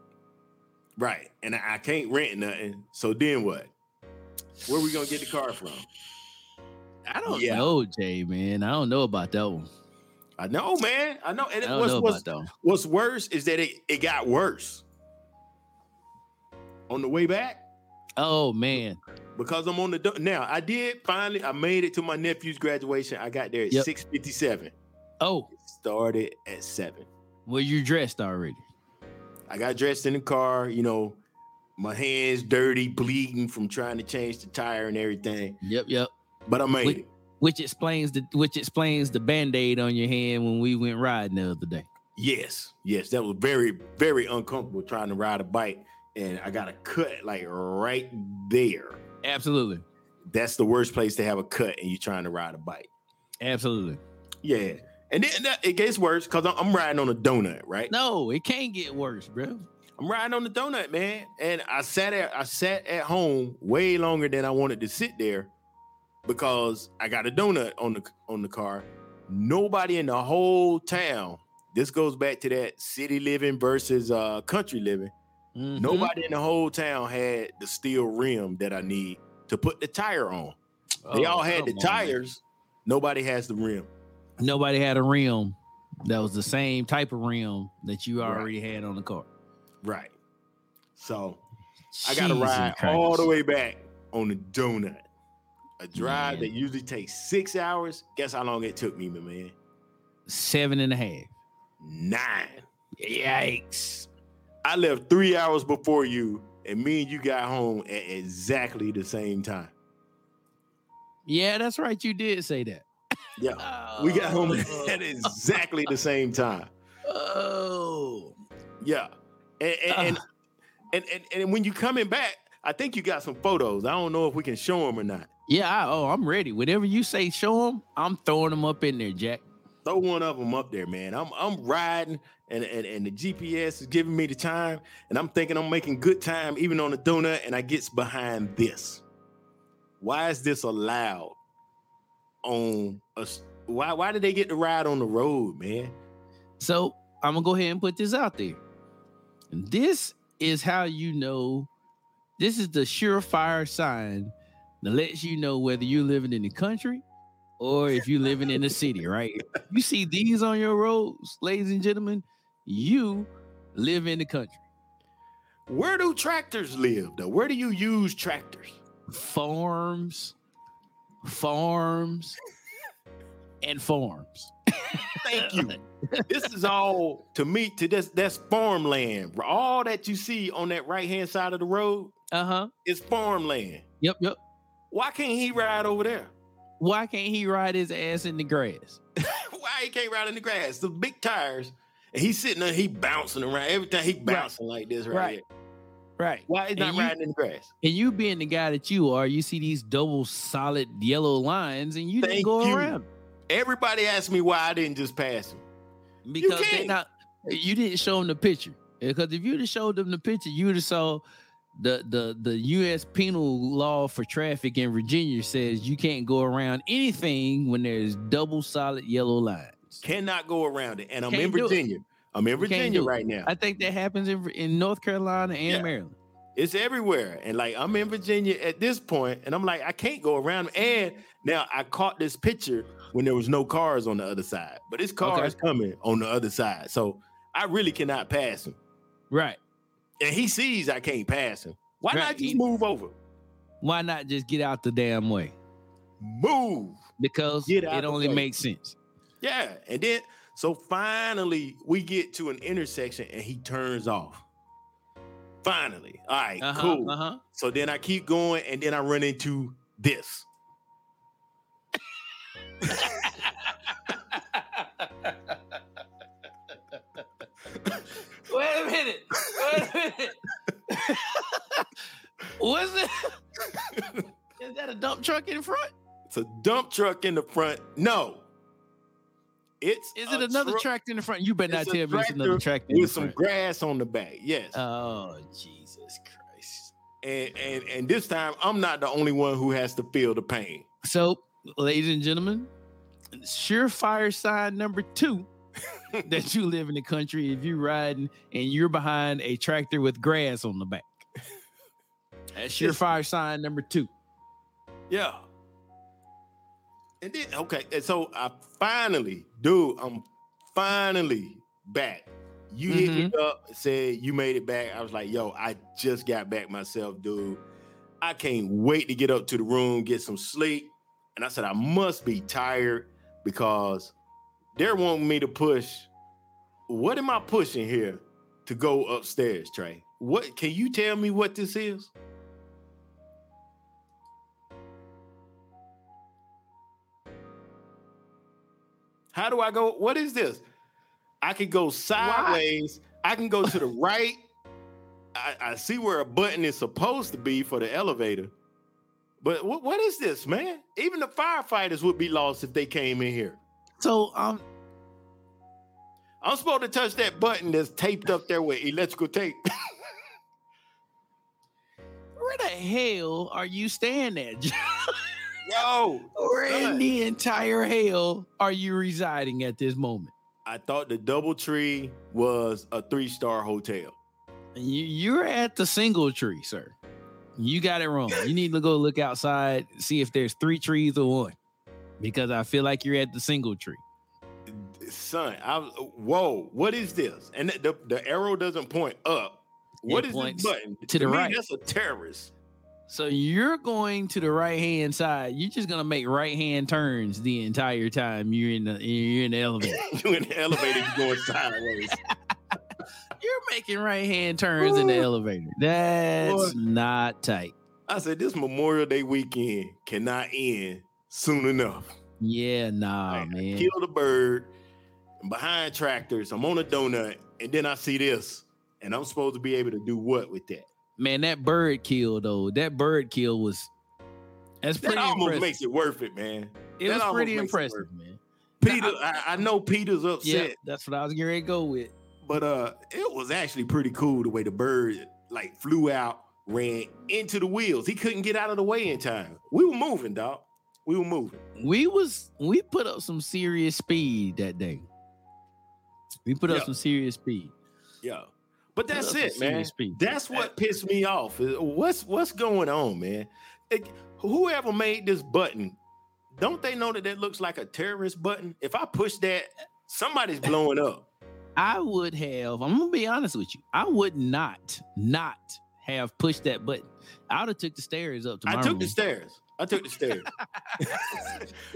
Right. And I, I can't rent nothing. So then what? Where are we going to get the car from? I don't yeah. know, Jay, man. I don't know about that one. I know, man. I know. And I don't what's, know what's, about that one. What's worse is that it, it got worse on the way back. Oh, man. Because I'm on the do- now. I did finally. I made it to my nephew's graduation. I got there at yep. six fifty-seven. Oh, it started at seven. Well, you dressed already. I got dressed in the car. You know, my hands dirty, bleeding from trying to change the tire and everything. Yep, yep. But I made which, it. Which explains the which explains the Band-Aid on your hand when we went riding the other day. Yes, yes, that was very, very uncomfortable trying to ride a bike, and I got a cut like right there. Absolutely. That's the worst place to have a cut and you're trying to ride a bike. Absolutely. Yeah. And then it gets worse because I'm riding on a donut, right? No, it can't get worse, bro. I'm riding on the donut, man. And I sat at, I sat at home way longer than I wanted to sit there because I got a donut on the, on the car. Nobody in the whole town. This goes back to that city living versus uh, country living. Mm-hmm. Nobody in the whole town had the steel rim that I need to put the tire on. They oh, all had the on, tires. Man. Nobody has the rim. Nobody had a rim that was the same type of rim that you already right. had on the car. Right. So I got to ride Christ. all the way back on the donut. A drive man. that usually takes six hours. Guess how long it took me, my man? Seven and a half. Nine. Yikes. I left three hours before you, and me and you got home at exactly the same time. Yeah, that's right. You did say that. Yeah, oh. we got home at exactly the same time. Oh, yeah. And and, uh. and and and and when you coming back, I think you got some photos. I don't know if we can show them or not. Yeah. I, oh, I'm ready. Whenever you say show them, I'm throwing them up in there, Jack. Throw one of them up there, man. I'm I'm riding. And, and and the G P S is giving me the time, and I'm thinking I'm making good time even on the donut, and I gets behind this. Why is this allowed? On a why why did they get to ride on the road, man? So I'm gonna go ahead and put this out there. And this is how you know. This is the surefire sign that lets you know whether you're living in the country or if you're living in the city, right? You see these on your roads, ladies and gentlemen. You live in the country. Where do tractors live, though? Where do you use tractors? Farms, farms, and farms. Thank you. This is all, to me, to this, that's farmland. All that you see on that right-hand side of the road uh-huh. is farmland. Yep, yep. Why can't he ride over there? Why can't he ride his ass in the grass? Why he can't ride in the grass? The big tires. And he's sitting there, he bouncing around. Every time he bouncing right. like this right, right here. Right. Why is not you, riding in the grass? And you being the guy that you are, you see these double solid yellow lines and you Thank didn't go you. around. Everybody asked me why I didn't just pass him. Because you, they not, you didn't show them the picture. Because if you'd have showed them the picture, you would have saw... The, the the U S penal law for traffic in Virginia says you can't go around anything when there's double solid yellow lines. Cannot go around it. And I'm can't in Virginia. I'm in Virginia right now. I think that happens in, in North Carolina and yeah. Maryland. It's everywhere. And like I'm in Virginia at this point, and I'm like, I can't go around. And now I caught this picture when there was no cars on the other side. But this car okay. is coming on the other side. So I really cannot pass him. Right. And he sees I can't pass him. Why right. not just move over? Why not just get out the damn way? Move. Because it only makes sense. Yeah. And then, so finally, we get to an intersection and he turns off. Finally. All right, uh-huh, cool. Uh-huh. So then I keep going and then I run into this. Wait a minute. Wait a minute. What's that? Is that a dump truck in front? It's a dump truck in the front. No. It's Is it another tru- tractor in the front? You better not tell me it's another tractor in the front. With some grass on the back. Yes. Oh, Jesus Christ. And, and and this time, I'm not the only one who has to feel the pain. So, ladies and gentlemen, surefire sign number two. That you live in the country if you're riding and you're behind a tractor with grass on the back. That's your fire sign number two. Yeah. And then, okay, and so I finally, dude, I'm finally back. You mm-hmm. hit me up, said you made it back. I was like, yo, I just got back myself, dude. I can't wait to get up to the room, get some sleep. And I said, I must be tired because they're wanting me to push. What am I pushing here to go upstairs, Trey? What can you tell me what this is? How do I go? What is this? I can go sideways. Why? I can go to the right. I, I see where a button is supposed to be for the elevator. But what what is this, man? Even the firefighters would be lost if they came in here. So um, I'm supposed to touch that button that's taped up there with electrical tape. Where the hell are you staying at, John? Yo, where son. in the entire hell are you residing at this moment? I thought the Double Tree was a three-star hotel. You, you're at the single tree, sir. You got it wrong. You need to go look outside, see if there's three trees or one, because I feel like you're at the single tree. Son, I whoa, what is this? And the, the arrow doesn't point up. What it is this button? To, to the me, right. That's a terrorist. So you're going to the right-hand side. You're just going to make right-hand turns the entire time you're in the, you're in the elevator. You're in the elevator, you're going sideways. You're making right-hand turns Ooh. in the elevator. That's Boy. not tight. I said, this Memorial Day weekend cannot end soon enough. Yeah, nah, like, man. I killed a bird. I'm behind tractors. I'm on a donut. And then I see this. And I'm supposed to be able to do what with that? Man, that bird kill, though. That bird kill was... That's pretty that almost impressive. Makes it worth it, man. It that was pretty impressive, man. Peter, now, I, I know Peter's upset. Yeah, that's what I was getting ready to go with. But uh, it was actually pretty cool the way the bird, like, flew out, ran into the wheels. He couldn't get out of the way in time. We were moving, dog. We were moving. We was... We put up some serious speed that day. We put up yeah. some serious speed. Yeah. But that's it, man. That's what pissed me off. What's what's going on, man? It, whoever made this button, don't they know that that looks like a terrorist button? If I push that, somebody's blowing up. I would have, I'm going to be honest with you, I would not, not have pushed that button. I would have took the stairs up to my room. I took the stairs. I took the stairs.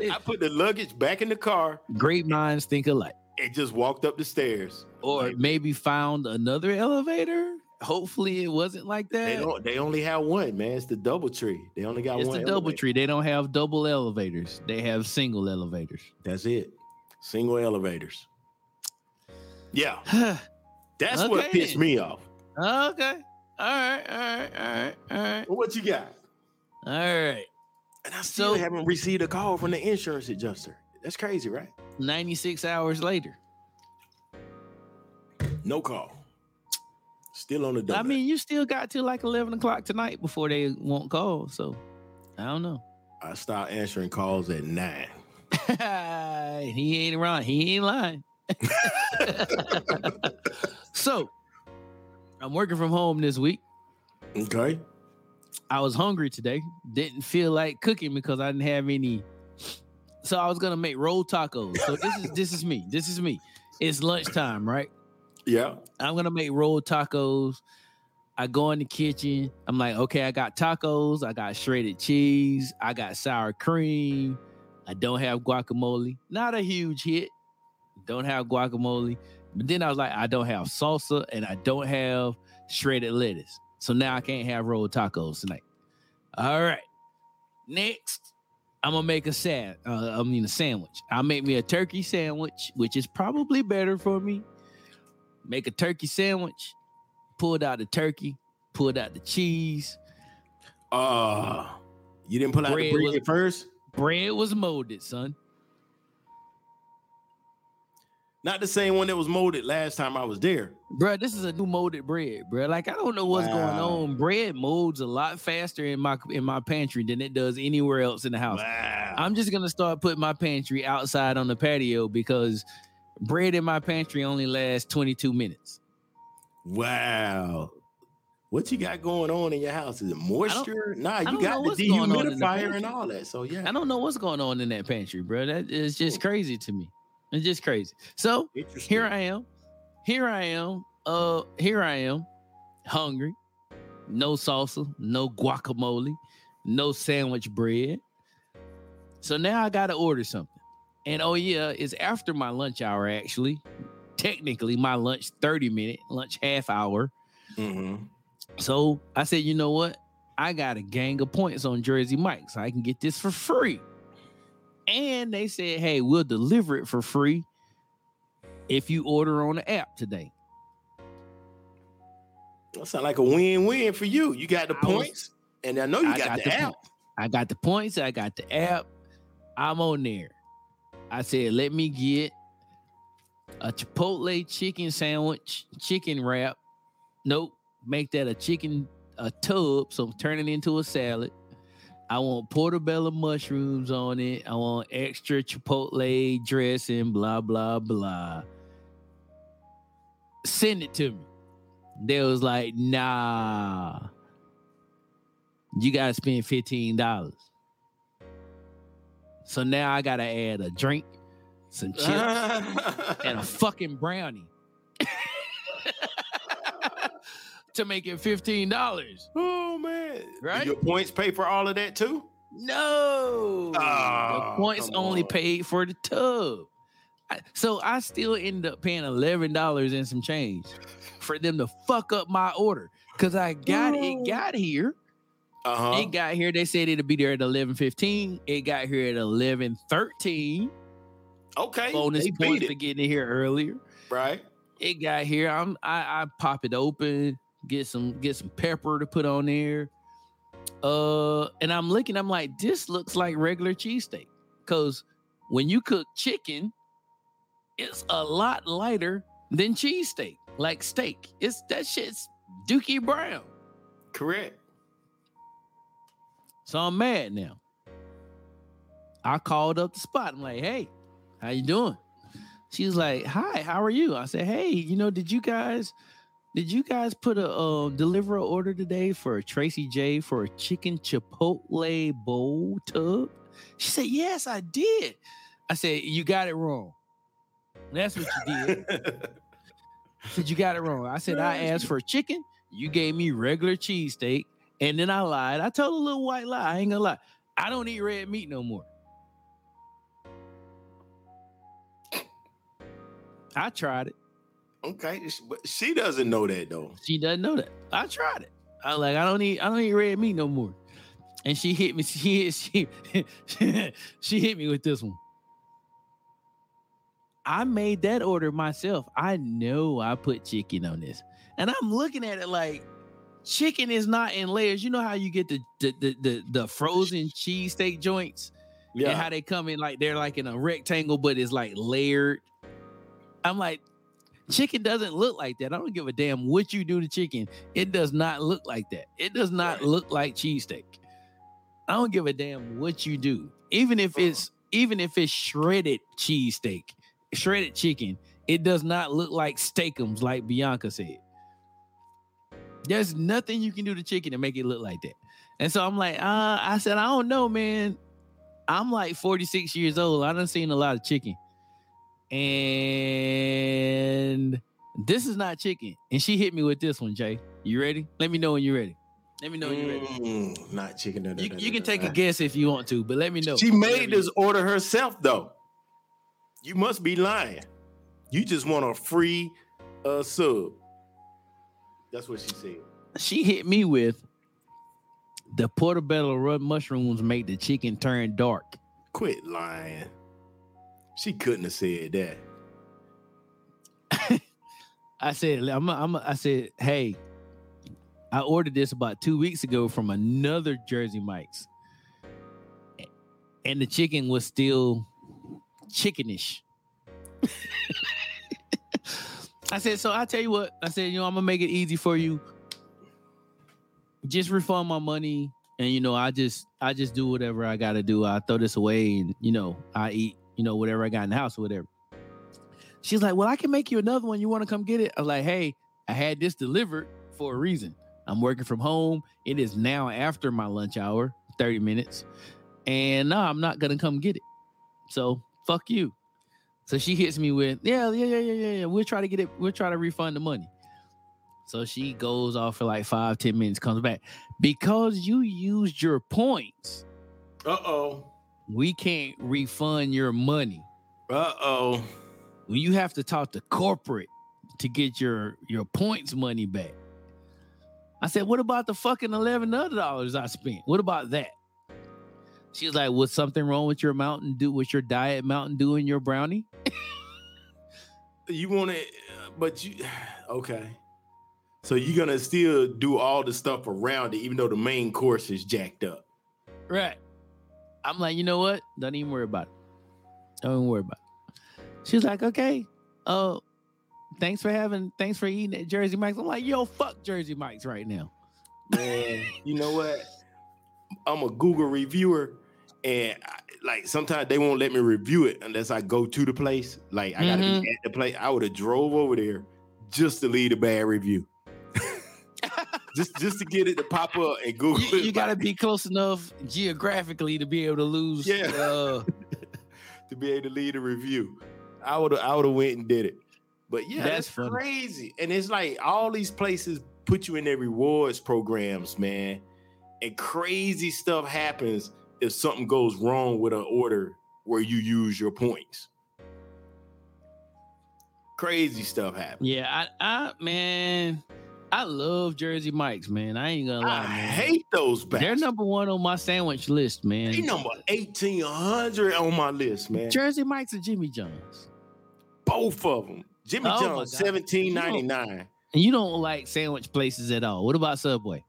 I put the luggage back in the car. Great minds think alike. It just walked up the stairs. Or like, maybe found another elevator. Hopefully it wasn't like that. They don't. They only have one, man. It's the Double Tree. They only got it's one. It's the Double Tree. They don't have double elevators. They have single elevators. That's it. Single elevators. Yeah. That's okay. What pissed me off. Okay. All right. All right. All right. All right. What you got? All right. And I still so, haven't received a call from the insurance adjuster. That's crazy, right? ninety-six hours later. No call. Still on the donut. I mean, you still got to like eleven o'clock tonight before they won't call. So, I don't know. I start answering calls at nine. He ain't around. He ain't lying. So, I'm working from home this week. Okay. I was hungry today. Didn't feel like cooking because I didn't have any... So I was gonna make roll tacos. So this is this is me. This is me. It's lunchtime, right? Yeah. I'm gonna make roll tacos. I go in the kitchen. I'm like, okay, I got tacos. I got shredded cheese. I got sour cream. I don't have guacamole. Not a huge hit. Don't have guacamole. But then I was like, I don't have salsa and I don't have shredded lettuce. So now I can't have roll tacos tonight. All right. Next. I'm gonna make a sad. Uh, I mean a sandwich. I'll make me a turkey sandwich, which is probably better for me. Make a turkey sandwich. Pulled out the turkey. Pulled out the cheese. Uh, you didn't pull out the bread was, first? Bread was molded, son. Not the same one that was molded last time I was there. Bro, this is a new molded bread, bro. Like, I don't know what's wow. going on. Bread molds a lot faster in my in my pantry than it does anywhere else in the house. Wow. I'm just going to start putting my pantry outside on the patio because bread in my pantry only lasts twenty-two minutes. Wow. what you got going on in your house? Is it moisture? Nah, you got the dehumidifier and all that. So yeah, I don't know what's going on in that pantry, bro. That is just crazy to me. It's just crazy. So here I am. Here I am. Uh, here I am. Hungry. No salsa. No guacamole. No sandwich bread. So now I gotta order something. And oh yeah, it's after my lunch hour, actually. Technically, my lunch thirty minute, lunch half hour. Mm-hmm. So I said, you know what? I got a gang of points on Jersey Mike's. I can get this for free. And they said, hey, we'll deliver it for free if you order on the app today. That sounds like a win-win for you. You got the I points, was, and I know you I got, got the, the app. Points. I got the points. I got the app. I'm on there. I said, let me get a Chipotle chicken sandwich, chicken wrap. Nope. Make that a chicken, a tub, so turn it into a salad. I want portobello mushrooms on it. I want extra Chipotle dressing, blah, blah, blah. Send it to me. They was like, nah, you got to spend fifteen dollars. So now I got to add a drink, some chips, and a fucking brownie. To make it fifteen dollars. Oh, man. Right? Did your points pay for all of that, too? No. Oh, the points only on. paid for the tub. I, so I still end up paying eleven dollars and some change for them to fuck up my order. Because I got Ooh. it got here. Uh-huh. It got here. They said it'll be there at eleven fifteen. It got here at eleven thirteen. Okay. Bonus they points for getting it here earlier. Right. It got here. I'm, I, I pop it open. Get some get some pepper to put on there. Uh, and I'm looking, I'm like, this looks like regular cheesesteak. Because when you cook chicken, it's a lot lighter than cheesesteak. Like steak. It's that shit's dookie brown. Correct. So I'm mad now. I called up the spot. I'm like, hey, how you doing? She was like, hi, how are you? I said, hey, you know, did you guys... Did you guys put a uh, deliver a order today for Tracy J for a chicken Chipotle bowl tub? She said, yes, I did. I said, you got it wrong. That's what you did. I said, you got it wrong. I said, I asked for chicken. You gave me regular cheesesteak. And then I lied. I told a little white lie. I ain't gonna lie. I don't eat red meat no more. I tried it. Okay, but she doesn't know that though. She doesn't know that. I tried it. I like. I don't eat. I don't eat red meat no more. And she hit me. She hit, she she hit me with this one. I made that order myself. I know I put chicken on this, and I'm looking at it like chicken is not in layers. You know how you get the the the the, the frozen cheesesteak joints, yeah. And how they come in like they're like in a rectangle, but it's like layered. I'm like. Chicken doesn't look like that. I don't give a damn what you do to chicken. It does not look like that. It does not look like cheesesteak. I don't give a damn what you do. Even if it's even if it's shredded cheesesteak, shredded chicken, it does not look like steakums like Bianca said. There's nothing you can do to chicken to make it look like that. And so I'm like, uh, I said, I don't know, man. I'm like forty-six years old. I done seen a lot of chicken. And this is not chicken. And she hit me with this one, Jay. You ready? Let me know when you're ready. Let me know when you're ready. Mm, not chicken. No, no, you, no, you can no, take no. a guess if you want to, but let me know. She made this order herself, though. You must be lying. You just want a free uh, sub. That's what she said. She hit me with the portobello rub mushrooms make the chicken turn dark. Quit lying. She couldn't have said that. I said, I'm a, I'm a, I said, hey, I ordered this about two weeks ago from another Jersey Mike's. And the chicken was still chickenish. I said, so I tell you what, I said, you know, I'm going to make it easy for you. Just refund my money. And, you know, I just, I just do whatever I got to do. I throw this away and, you know, I eat. You know, whatever I got in the house or whatever. She's like, well, I can make you another one. You want to come get it? I was like, hey, I had this delivered for a reason. I'm working from home. It is now after my lunch hour, thirty minutes. And no, I'm not going to come get it. So fuck you. So she hits me with, yeah, yeah, yeah, yeah, yeah. We'll try to get it. We'll try to refund the money. So she goes off for like five, ten minutes, comes back. Because you used your points. Uh-oh. We can't refund your money. Uh-oh. When you have to talk to corporate to get your, your points money back. I said, what about the fucking eleven hundred dollars I spent? What about that? She was like, was something wrong with your Mountain Dew, with your diet Mountain Dew and your brownie? You want to, but you, okay. So you're going to still do all the stuff around it, even though the main course is jacked up. Right. I'm like, you know what? Don't even worry about it. Don't even worry about it. She was like, okay. Oh, uh, thanks for having, thanks for eating at Jersey Mike's. I'm like, yo, fuck Jersey Mike's right now. Man, you know what? I'm a Google reviewer, and I, like sometimes they won't let me review it unless I go to the place. Like I gotta mm-hmm. be at the place. I would have drove over there just to leave a bad review, just just to get it to pop up and Google. You, it. You gotta be close enough geographically to be able to lose. Yeah, uh, to be able to leave a review. I would I would have went and did it, but yeah, that's, that's crazy. And it's like all these places put you in their rewards programs, man. And crazy stuff happens if something goes wrong with an order where you use your points. Crazy stuff happens. Yeah, I, I man, I love Jersey Mike's, man. I ain't gonna lie, I man. I hate those bags. They're number one on my sandwich list, man. They number eighteen hundred on my list, man. Jersey Mike's and Jimmy John's. Both of them. Jimmy oh John's, seventeen ninety-nine. And you don't like sandwich places at all. What about Subway?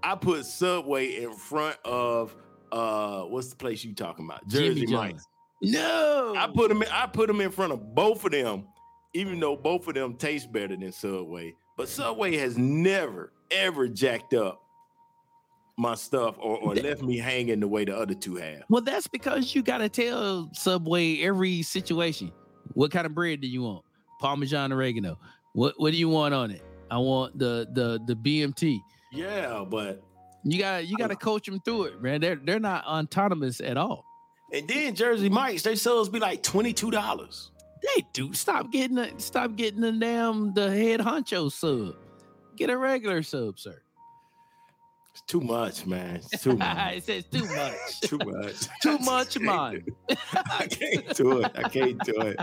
I put Subway in front of uh, what's the place you talking about? Jersey Mike's. No, I put them. In, I put them in front of both of them, even though both of them taste better than Subway. But Subway has never ever jacked up my stuff or, or that, left me hanging the way the other two have. Well, that's because you got to tell Subway every situation. What kind of bread do you want? Parmesan oregano. What What do you want on it? I want the the the B M T. Yeah, but you got you got to coach them through it, man. They're they're not autonomous at all. And then Jersey Mike's, their sales be like twenty two dollars. They do stop getting a, stop getting the damn the head honcho sub. Get a regular sub, sir. It's too much, man. It's too much. It says too much. Too much. Too much, man. I can't do it. I can't do it.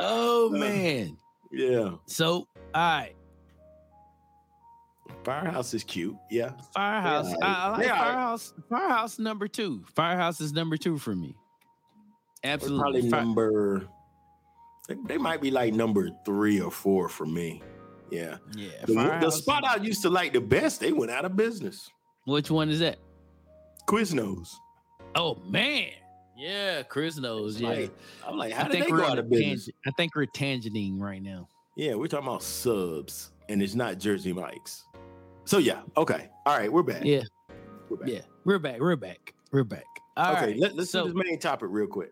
Oh man. Yeah. So all right. Firehouse is cute. Yeah. Firehouse. Yeah. I, I like yeah. Firehouse. Firehouse number two. Firehouse is number two for me. Absolutely. They're probably Fire- number, they, they might be like number three or four for me. Yeah. Yeah. The, the spot I used to like the best, they went out of business. Which one is that? Quiznos. Oh, man. Yeah. Quiznos. Yeah. Like, I'm like, how I did think they go out of business? Tang- I think we're tangenting right now. Yeah. We're talking about subs, and it's not Jersey Mike's. So yeah, okay, all right, we're back. Yeah, we're back. Yeah, we're back. We're back. We're back. All okay, right. let, let's so, do this main topic real quick.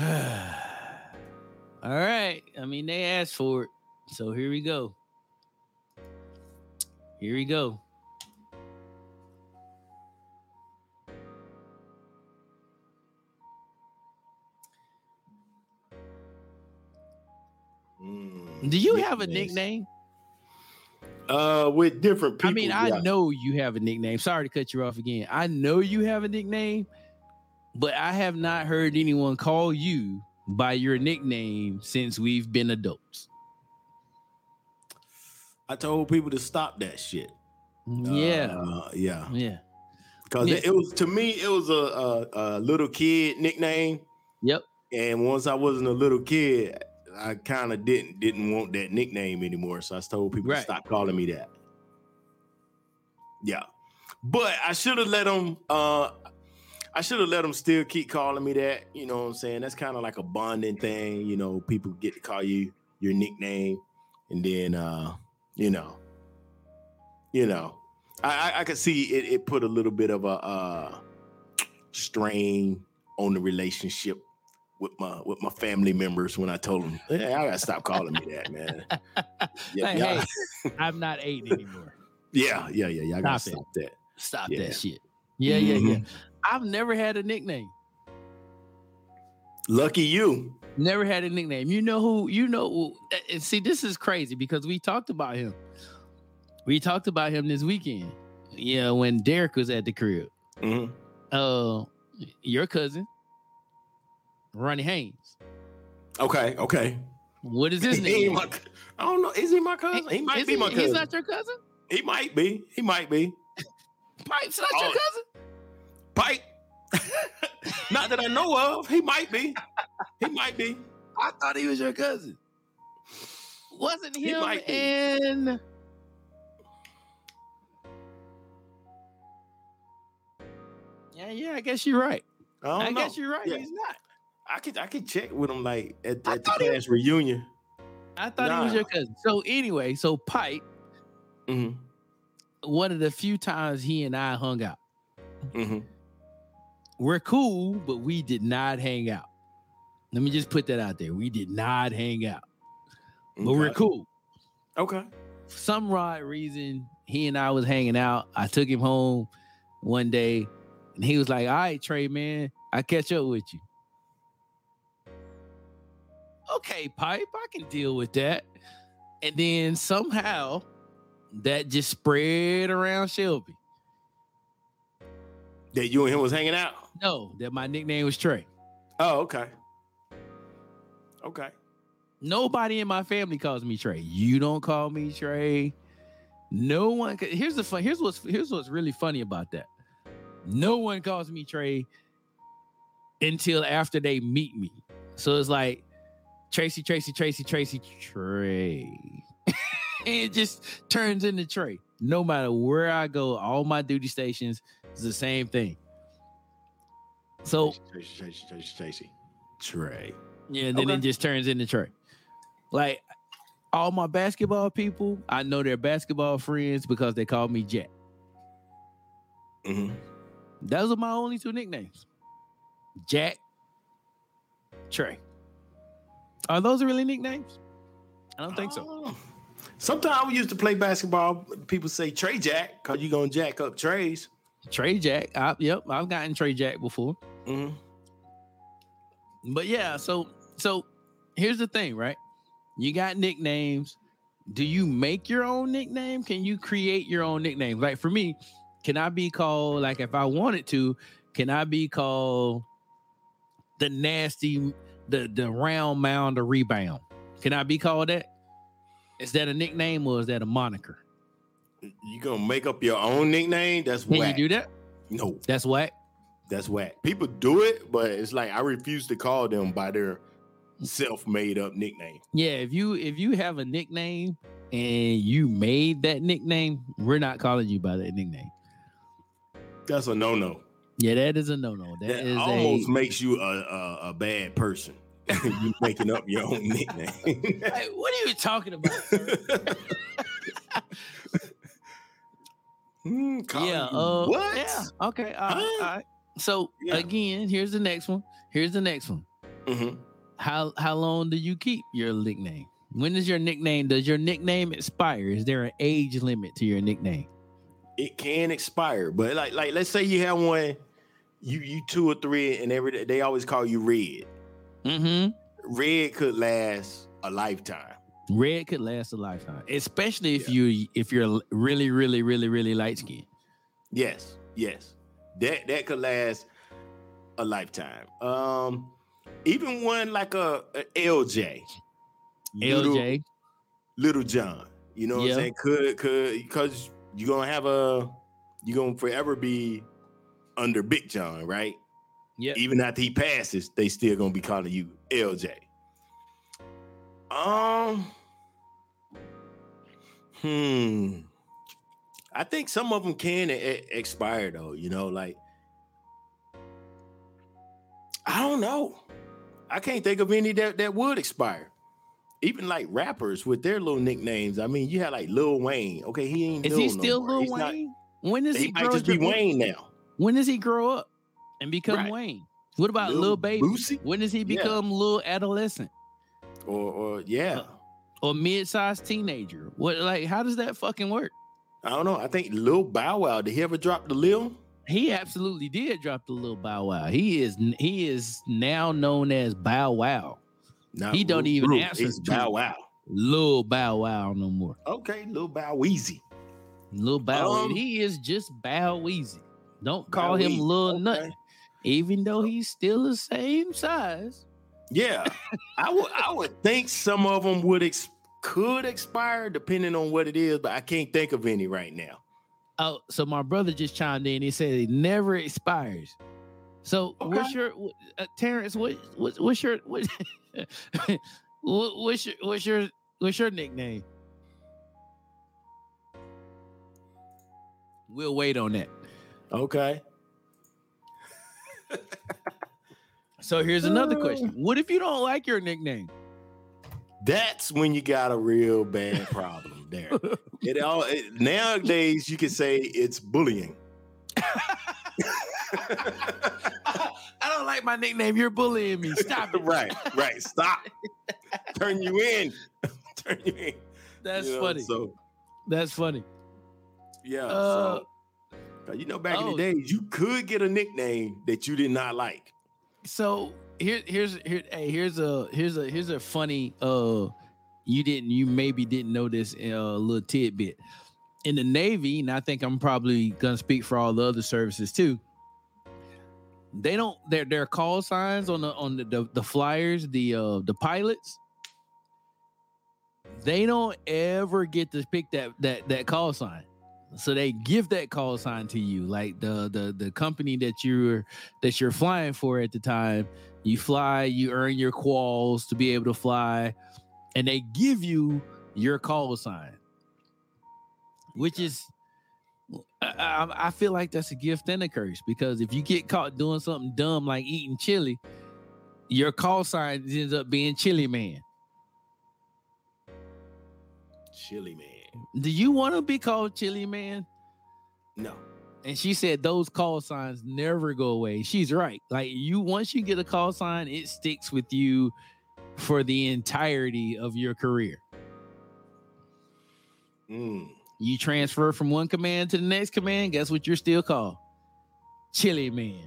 All right. I mean, they asked for it, so here we go. Here we go. Do you nicknames. Have a nickname? Uh, with different people. I mean, I yeah. know you have a nickname. Sorry to cut you off again. I know you have a nickname, but I have not heard anyone call you by your nickname since we've been adults. I told people to stop that shit. Yeah. Uh, yeah. Yeah. Because yeah. it, it was, to me, it was a, a, a little kid nickname. Yep. And once I wasn't a little kid, I kind of didn't didn't want that nickname anymore, so I told people right. to stop calling me that. Yeah, but I should have let them. Uh, I should have let them still keep calling me that. You know what I'm saying? That's kind of like a bonding thing. You know, people get to call you your nickname, and then uh, you know, you know, I, I, I could see it, it put a little bit of a uh, strain on the relationship with my with my family members when I told them, hey, I gotta stop calling me that, man. Yeah, like, hey, I'm not eight anymore. Yeah, yeah, yeah, yeah. I gotta stop, stop that. Stop yeah. that shit. Yeah, mm-hmm. yeah, yeah. I've never had a nickname. Lucky you. Never had a nickname. You know who? You know. And see, this is crazy because we talked about him. We talked about him this weekend. Yeah, when Derek was at the crib. Mm-hmm. Uh, your cousin, Ronnie Haynes. Okay, okay. What is his name? My, I don't know. Is he my cousin? He, he might be he, my cousin. He's not your cousin? He might be. He might be. Pipe's not oh, your cousin? Pipe. Not that I know of. He might be. He might be. I thought he was your cousin. Wasn't him in... Yeah, yeah, I guess you're right. I, don't I know. guess you're right. Yeah. He's not. I could I could check with him like at, at the class reunion. I thought nah. he was your cousin. So anyway, so Pipe, mm-hmm. one of the few times he and I hung out. Mm-hmm. We're cool, but we did not hang out. Let me just put that out there. We did not hang out. But okay. we're cool. Okay. For some odd reason, he and I was hanging out. I took him home one day. And he was like, all right, Trey, man, I catch up with you. Okay, Pipe, I can deal with that. And then somehow that just spread around Shelby. That you and him was hanging out? No, that my nickname was Trey. Oh, okay. Okay. Nobody in my family calls me Trey. You don't call me Trey. No one. Here's the fun. Here's what's here's what's really funny about that. No one calls me Trey until after they meet me. So it's like Tracy, Tracy, Tracy, Tracy, Trey. And it just turns into Trey. No matter where I go, all my duty stations is the same thing. So Tracy, Tracy, Tracy, Tracy, Trey. Yeah, and then okay. it just turns into Trey. Like all my basketball people, I know they're basketball friends because they call me Jack. Mm-hmm. Those are my only two nicknames. Jack, Trey. Are those really nicknames? I don't think oh. so. Sometimes we used to play basketball. People say Trey Jack because you're going to jack up Trey's. Trey Jack. I, yep, I've gotten Trey Jack before. Mm-hmm. But yeah, so so here's the thing, right? You got nicknames. Do you make your own nickname? Can you create your own nickname? Like for me, can I be called, like if I wanted to, can I be called the nasty, the, the round mound or rebound? Can I be called that? Is that a nickname or is that a moniker? You going to make up your own nickname? That's can whack. Can you do that? No. That's whack? That's whack. People do it, but it's like I refuse to call them by their self-made up nickname. Yeah, if you if you have a nickname and you made that nickname, we're not calling you by that nickname. That's a no-no. Yeah, that is a no-no. That, that is almost a... makes you a, a, a bad person. You making up your own nickname. Like, what are you talking about, sir? mm, yeah. Uh, what? Yeah. Okay. All right. All right. So yeah. again, here's the next one. Here's the next one. Mm-hmm. How how long do you keep your nickname? When is your nickname? Does your nickname expire? Is there an age limit to your nickname? It can expire, but like like let's say you have one, you you two or three, and every day they always call you Red. Mm-hmm. Red could last a lifetime. Red could last a lifetime, especially if yeah. you if you're really really really really light skinned. Yes, yes, that that could last a lifetime. Um, even one like a, a L J, L J, Little John. You know what yeah. I'm saying? Could could because. You're going to have a, you're going to forever be under Big John, right? Yeah. Even after he passes, they still going to be calling you L J. Um, hmm. I think some of them can e- expire though, you know, like, I don't know. I can't think of any that, that would expire. Even like rappers with their little nicknames. I mean, you had like Lil Wayne. Okay, he ain't. Is he still no Lil He's Wayne? Not, when does he? He might just be Wayne now. When does he grow up and become right. Wayne? What about Lil, Lil Baby? Boosie? When does he become yeah. Lil Adolescent? Or, or yeah. Uh, or mid-sized teenager? What? Like, how does that fucking work? I don't know. I think Lil Bow Wow, did he ever drop the Lil? He absolutely did drop the Lil Bow Wow. He is he is now known as Bow Wow. Not he don't Lil even Bruce. Answer it's to Bow Wow. Lil Bow Wow no more. Okay, Lil Bow Weezy. Lil Bow um, He is just Bow Weezy. Don't call Bow him Weezy. Lil okay. nothing. Even though he's still the same size. Yeah. I would I would think some of them would exp- could expire depending on what it is, but I can't think of any right now. Oh, so my brother just chimed in. He said it never expires. So okay. what's your uh, Terrence? What, what what's your what, what what's your what's your what's your nickname? We'll wait on that. Okay. So here's another question. What if you don't like your nickname? That's when you got a real bad problem there. It all it, nowadays you can say it's bullying. I, I don't like my nickname. You're bullying me. Stop it. Right, right. Stop. Turn you in. Turn you in. That's you know, funny. So that's funny. Yeah. Uh, so you know, back oh, in the days, you could get a nickname that you did not like. So. Here, here's here, hey, here's a here's a here's a funny uh you didn't you maybe didn't know this uh little tidbit. In the Navy, and I think I'm probably gonna speak for all the other services too. They don't their their call signs on the on the, the, the flyers, the uh the pilots, they don't ever get to pick that that that call sign. So they give that call sign to you, like the the the company that you're that you're flying for at the time. You fly, you earn your quals to be able to fly, and they give you your call sign, which is, I, I feel like that's a gift and a curse, because if you get caught doing something dumb like eating chili, your call sign ends up being Chili Man. Chili Man. Do you want to be called Chili Man? No. And she said those call signs never go away. She's right. Like, you, once you get a call sign, it sticks with you for the entirety of your career. Mm. You transfer from one command to the next command. Guess what you're still called? Chili Man.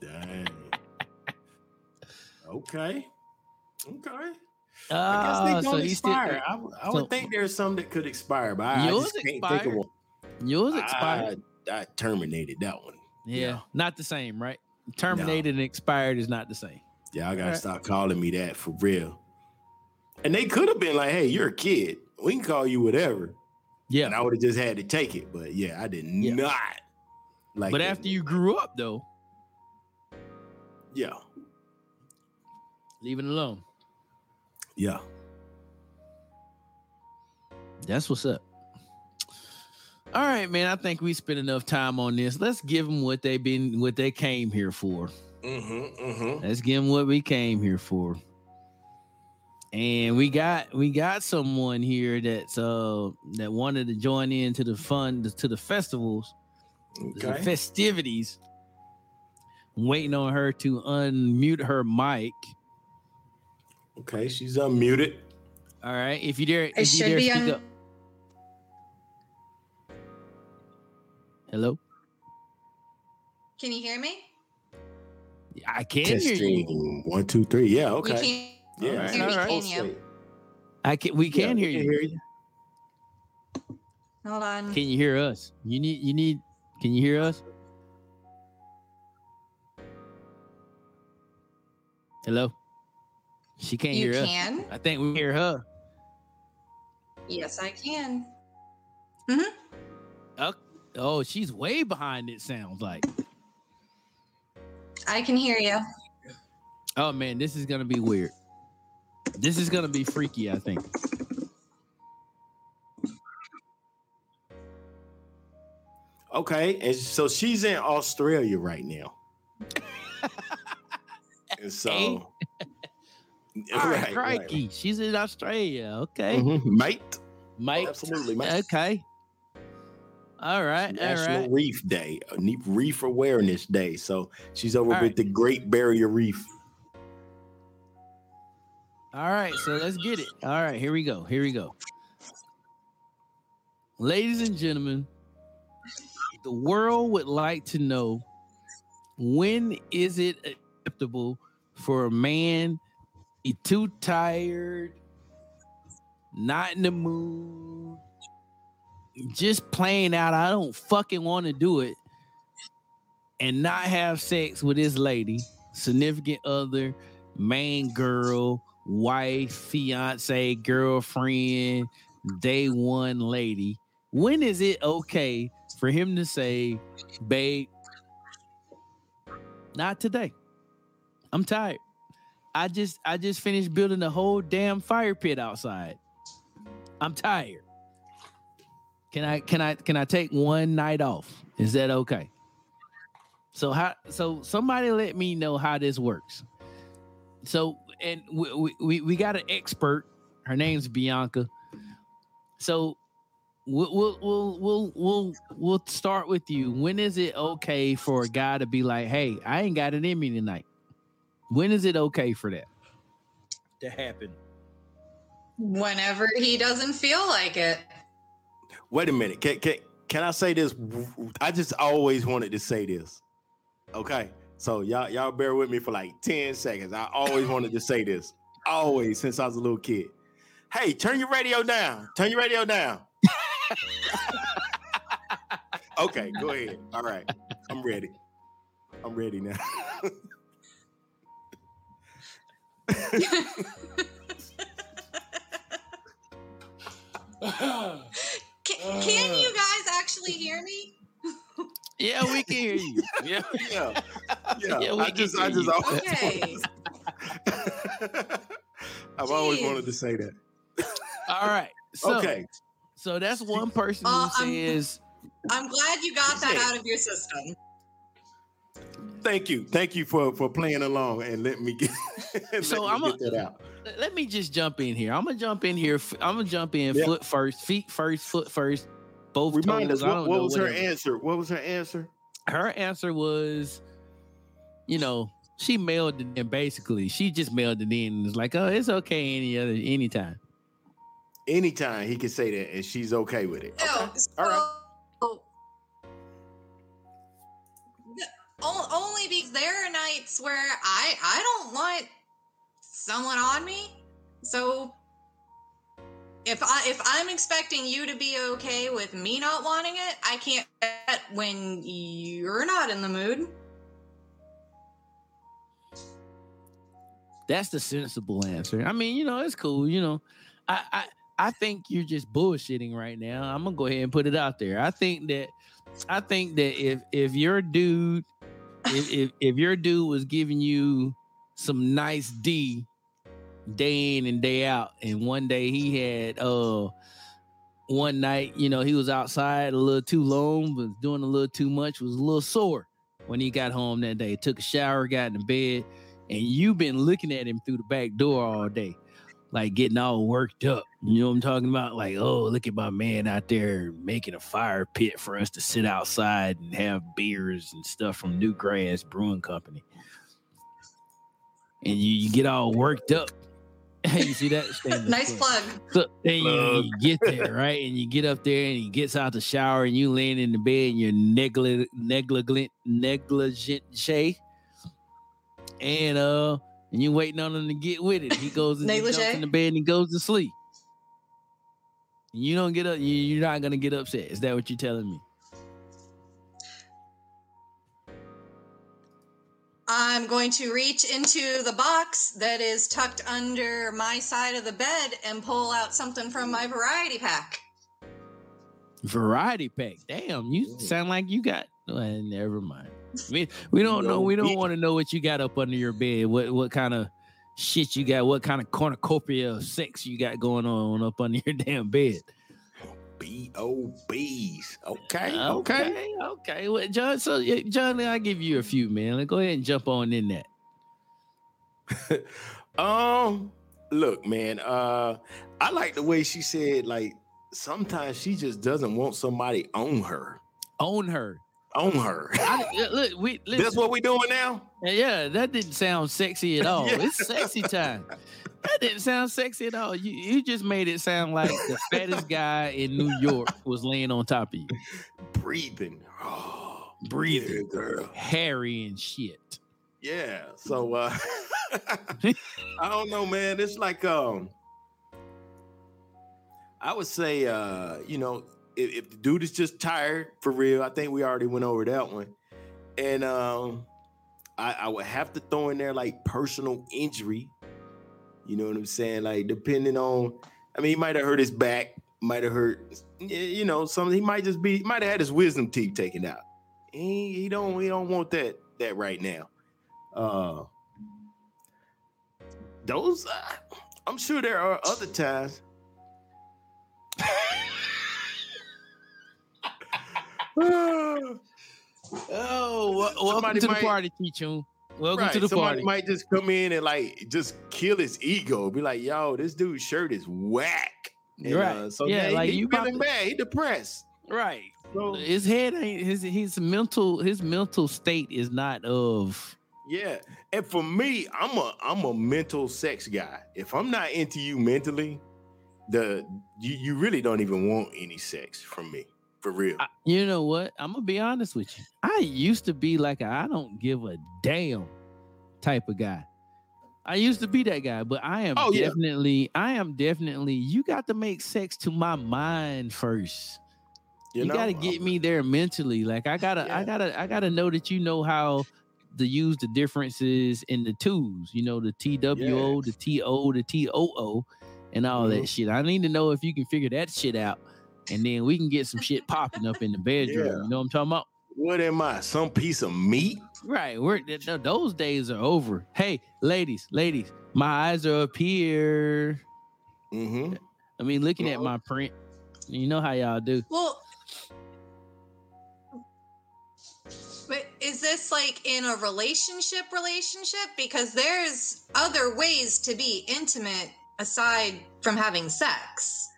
Dang. Okay. Okay. Uh, I guess they don't so expire. Still, uh, I, I would so, think there's some that could expire, but I, I just can't expired. think of one. Yours expired. I, I terminated that one. Yeah, yeah. Not the same, right? Terminated no. and expired is not the same. Yeah, I gotta right. stop calling me that for real. And they could have been like, hey, you're a kid. We can call you whatever. Yeah. And I would have just had to take it. But yeah, I did yeah. not like But after name. you grew up though. Yeah. Leave it alone. Yeah. That's what's up. All right, man. I think we spent enough time on this. Let's give them what they been, what they came here for. Mm-hmm, mm-hmm. Let's give them what we came here for. And we got we got someone here that's uh that wanted to join in to the fun to the festivals, okay. the festivities. I'm waiting on her to unmute her mic. Okay, she's unmuted. All right, if you dare, if it should you dare be speak un- up. Hello? Can you hear me? I can Testing. hear you. One, two, three. Yeah, okay. You can yeah, hear me, right. can you? I can, we can, yeah, hear, we can you. hear you. Hold on. Can you hear us? You need, you need, can you hear us? Hello? She can't you hear can? us. I think we hear her. Yes, I can. Mm-hmm. Okay. Oh, she's way behind, it sounds like. I can hear you. Oh, man, this is going to be weird. This is going to be freaky, I think. Okay, and so she's in Australia right now. And so... All right, crikey. Right. She's in Australia, okay. Mm-hmm. Mate. Mate. Oh, absolutely, mate. Okay. All right. National all right. Reef Day, Reef Awareness Day. So she's over all with right. the Great Barrier Reef. All right, so let's get it. All right, here we go. Here we go. Ladies and gentlemen, the world would like to know, when is it acceptable for a man to be too tired, not in the mood, just playing out, I don't fucking want to do it, and not have sex with his lady, significant other, man, girl, wife, fiance, girlfriend, day one lady? When is it okay for him to say, babe, not today, I'm tired, I just I just finished building a whole damn fire pit outside, I'm tired, can I can I can I take one night off? Is that okay? So how so somebody let me know how this works. So and we we, we got an expert. Her name's Bianca. So we'll we'll we'll we'll we'll, we'll start with you. When is it okay for a guy to be like, "Hey, I ain't got it in me tonight"? When is it okay for that to happen? Whenever he doesn't feel like it. Wait a minute. Can can can I say this? I just always wanted to say this. Okay. So y'all, y'all bear with me for like ten seconds. I always wanted to say this. Always, since I was a little kid. Hey, turn your radio down. Turn your radio down. Okay, go ahead. All right. I'm ready. I'm ready now. can, can you guys actually hear me? Yeah, we can hear you. Yeah, yeah, yeah. yeah I just, I just always. Okay. To... I've Jeez. always wanted to say that. All right. So, okay. So that's one person uh, who says. I'm, I'm glad you got that out of your system. Thank you, thank you for, for playing along and let me get. let so me I'm get a, that out. Let me just jump in here. I'm gonna jump in here. I'm gonna jump in yeah. foot first, feet first, foot first. Both Remind toes, us, what, what was her whatever. answer? What was her answer? Her answer was, you know, she mailed it in basically. She just mailed it in and was like, oh, it's okay any other anytime. Anytime he can say that and she's okay with it. Okay. No, so, all right. So, only because there are nights where I, I don't want someone on me. So... If I if I'm expecting you to be okay with me not wanting it, I can't bet when you're not in the mood. That's the sensible answer. I mean, you know, it's cool. You know, I I, I think you're just bullshitting right now. I'm gonna go ahead and put it out there. I think that I think that if if your dude if, if if your dude was giving you some nice D day in and day out, and one day he had uh one night, you know, he was outside a little too long, was doing a little too much, was a little sore when he got home that day, took a shower, got in bed, and you've been looking at him through the back door all day, like getting all worked up, you know what I'm talking about, like, oh, look at my man out there making a fire pit for us to sit outside and have beers and stuff from New Grass Brewing Company, and you, you get all worked up. Hey, you see that? Nice plug. So, and you, you get there, right? And you get up there and he gets out the shower and you laying in the bed and you're negligent, negligent, negligent, Shay. And uh, and you waiting on him to get with it. He goes and he jumps in the bed and he goes to sleep. You don't get up. You, you're not gonna get upset. Is that what you're telling me? I'm going to reach into the box that is tucked under my side of the bed and pull out something from my variety pack. Variety pack? Damn, you sound like you got... Well, never mind. We, we don't know. We don't want to know what you got up under your bed, what what kind of shit you got, what kind of cornucopia of sex you got going on up under your damn bed. B O B's. Okay, okay, okay, okay. Well, John, so John, I'll give you a few, man. Go ahead and jump on in that. um, look, man, uh, I like the way she said, like, sometimes she just doesn't want somebody on her. Own her. Own her. I, look, we, that's what we doing now? Yeah, that didn't sound sexy at all. Yeah. It's sexy time. That didn't sound sexy at all. You, you just made it sound like the fattest guy in New York was laying on top of you. Breathing. Oh, breathing, yeah, girl. Hairy and shit. Yeah. So, uh, I don't know, man. It's like, um, I would say, uh, you know, if, if the dude is just tired for real, I think we already went over that one. And um, I, I would have to throw in there like personal injury. You know what I'm saying? Like depending on, I mean, he might have hurt his back, might have hurt, you know, something. He might just be, might have had his wisdom teeth taken out. He, he don't, he don't want that that right now. Uh, those, uh, I'm sure there are other times. oh, welcome somebody to the might, party, T-Tune. Welcome right, to the somebody party. Somebody might just come in and like just kill his ego. Be like, yo, this dude's shirt is whack. And, right. Uh, so yeah, he, like he's you feeling probably, bad. He depressed. Right. So his head ain't his his mental his mental state is not of. Yeah, and for me, I'm a I'm a mental sex guy. If I'm not into you mentally, the you, you really don't even want any sex from me. For real. I, you know what? I'm going to be honest with you. I used to be like a I don't give a damn type of guy. I used to be that guy, but I am oh, definitely, yeah. I am definitely, you got to make sex to my mind first. You, you know, got to get I'm, me there mentally. Like I got to, yeah. I got to, I got to know that you know how to use the differences in the twos, you know, the T W O, yes. the T O, the T O O, and all mm-hmm. that shit. I need to know if you can figure that shit out. And then we can get some shit popping up in the bedroom. Yeah. You know what I'm talking about? What am I? Some piece of meat? Right. We're, th- th- those days are over. Hey, ladies, ladies, my eyes are up here. Mm-hmm. I mean, looking mm-hmm. at my print, you know how y'all do. Well, but is this like in a relationship relationship? Because there's other ways to be intimate aside from having sex.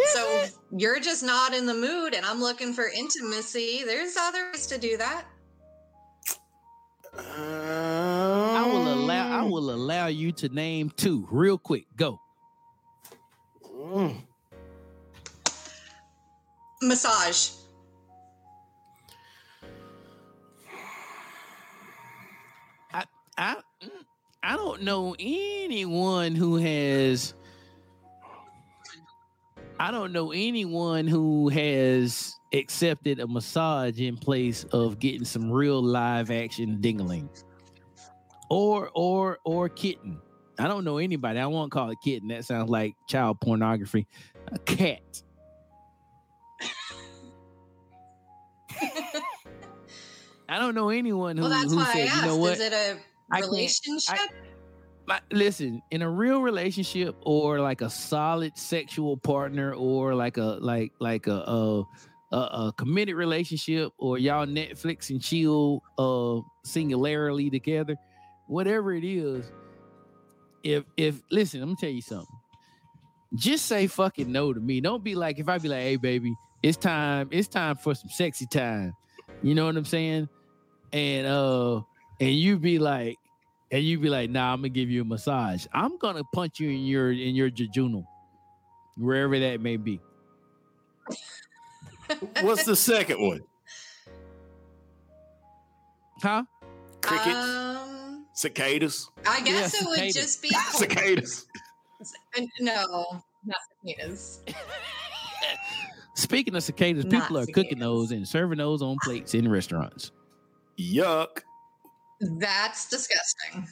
Is so it? You're just not in the mood and I'm looking for intimacy. There's other ways to do that. Um, I will allow I will allow you to name two real quick. Go. Mm. Massage. I I I don't know anyone who has I don't know anyone who has accepted a massage in place of getting some real live action dingling or or or kitten. I don't know anybody. I won't call it kitten. That sounds like child pornography. A cat. I don't know anyone who, well, that's who why said, I asked, you know what? Is it a relationship? Listen, in a real relationship or like a solid sexual partner or like a like like a a, a, a committed relationship or y'all Netflix and chill uh, singularly together, whatever it is. If if listen, I'm gonna tell you something. Just say fucking no to me. Don't be like if I be like, hey baby, it's time, it's time for some sexy time. You know what I'm saying? And uh, and you be like. And you be like, nah, I'm gonna give you a massage. I'm gonna punch you in your in your jejunum, wherever that may be. What's the second one? Huh? Crickets, um, cicadas. I guess yeah, it cicadas. Would just be cicadas. No, not cicadas. Speaking of cicadas, not people are cicadas. Cooking those and serving those on plates in restaurants. Yuck. That's disgusting.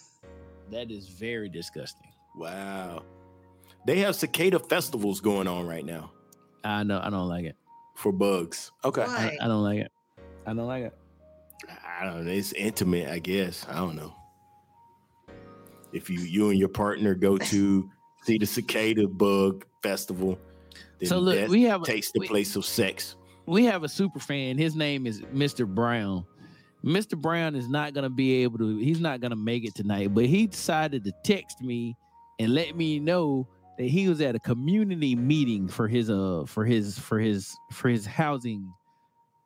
That is very disgusting. Wow. They have cicada festivals going on right now. I know. I don't like it. For bugs. Okay. I, I don't like it. I don't like it. I don't know. It's intimate, I guess. I don't know. If you you and your partner go to see the cicada bug festival, then so look, that we have a, takes the we, place of sex. We have a super fan. His name is Mister Brown. Mister Brown is not going to be able to, he's not going to make it tonight, but he decided to text me and let me know that he was at a community meeting for his uh for his for his for his housing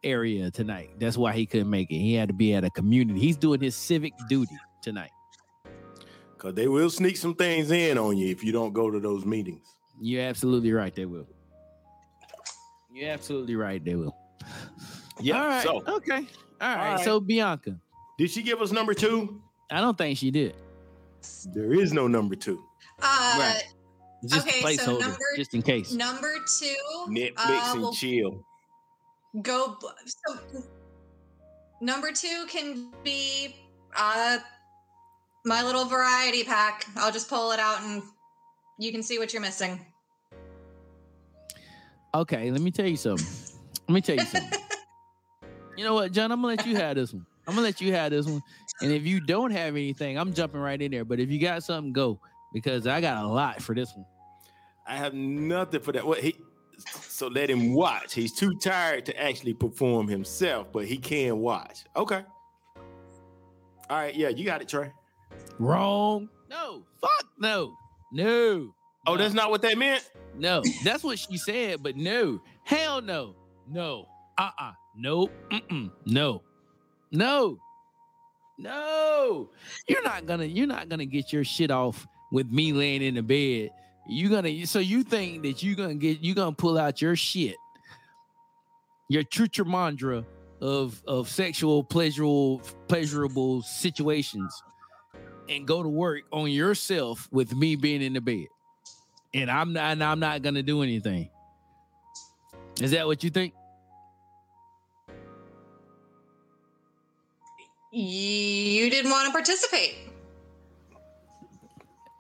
area tonight. That's why he couldn't make it. He had to be at a community. He's doing his civic duty tonight. Cause they will sneak some things in on you if you don't go to those meetings. You're absolutely right. They will. You're absolutely right. They will. Yeah. All right. So, okay. All right. All right. So Bianca, did she give us number two? I don't think she did. There is no number two. Uh, right. Just okay. Placeholder, so number, just in case. Number two. Netflix uh, and we'll chill. Go. So number two can be uh, my little variety pack. I'll just pull it out and you can see what you're missing. Okay, let me tell you something. Let me tell you something. You know what, John? I'm gonna let you have this one. I'm gonna let you have this one. And if you don't have anything, I'm jumping right in there. But if you got something, go, because I got a lot for this one. I have nothing for that. What he? So let him watch. He's too tired to actually perform himself, but he can watch. Okay. All right. Yeah, you got it, Trey. Wrong. No. Fuck no. No. Oh, no. That's not what that meant? No. That's what she said, but no. Hell no. No. Uh-uh. Nope. Mm-mm. No. No. No. You're not gonna you're not gonna get your shit off with me laying in the bed. You're gonna so you think that you're gonna get you're gonna pull out your shit, your chuchamandra of of sexual pleasurable pleasurable situations, and go to work on yourself with me being in the bed. And I'm not and I'm not gonna do anything. Is that what you think? You didn't want to participate.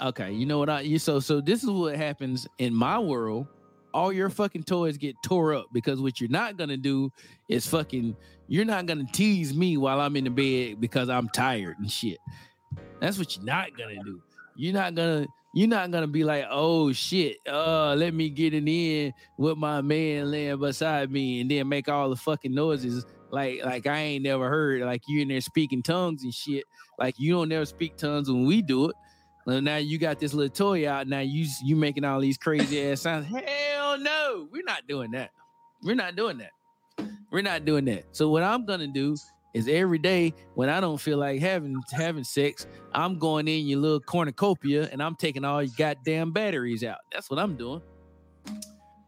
Okay, you know what I you so so this is what happens in my world. All your fucking toys get tore up because what you're not gonna do is fucking you're not gonna tease me while I'm in the bed because I'm tired and shit. That's what you're not gonna do. You're not gonna you're not gonna be like, oh shit, uh, let me get it in with my man laying beside me and then make all the fucking noises. Like, like I ain't never heard. Like you in there speaking tongues and shit. Like you don't never speak tongues when we do it. Well, now you got this little toy out. Now you you making all these crazy ass sounds. Hell no, we're not doing that. We're not doing that. We're not doing that. So what I'm gonna do is every day when I don't feel like having having sex, I'm going in your little cornucopia and I'm taking all your goddamn batteries out. That's what I'm doing.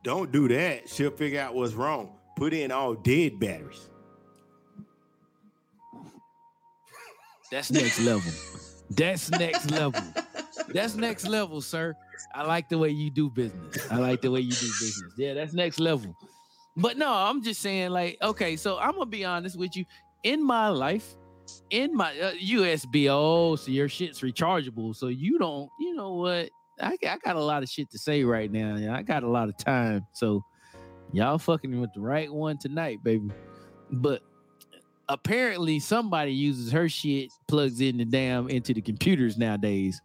Don't do that. She'll figure out what's wrong. Put in all dead batteries. That's next level. That's next level. That's next level, sir. I like the way you do business. I like the way you do business. Yeah, that's next level. But no, I'm just saying, like, okay, so I'm gonna be honest with you. In my life, in my uh, U S B, oh, so your shit's rechargeable. So you don't, you know what? I, I got a lot of shit to say right now. And I got a lot of time. So y'all fucking with the right one tonight, baby. But apparently somebody uses her shit, plugs in the damn into the computers nowadays.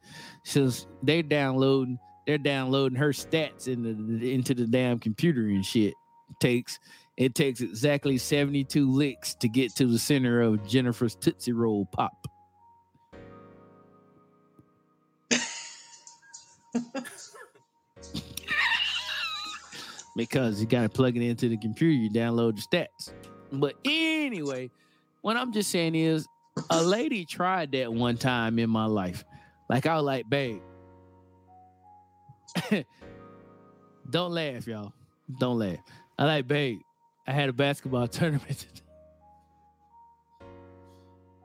Since they're downloading, they're downloading her stats in the, into the damn computer and shit. It takes it takes exactly seventy-two licks to get to the center of Jennifer's Tootsie Roll Pop. Because you gotta plug it into the computer, you download the stats. But anyway, what I'm just saying is, a lady tried that one time in my life. Like, I was like, babe, don't laugh, y'all. Don't laugh. I like, babe, I had a basketball tournament today.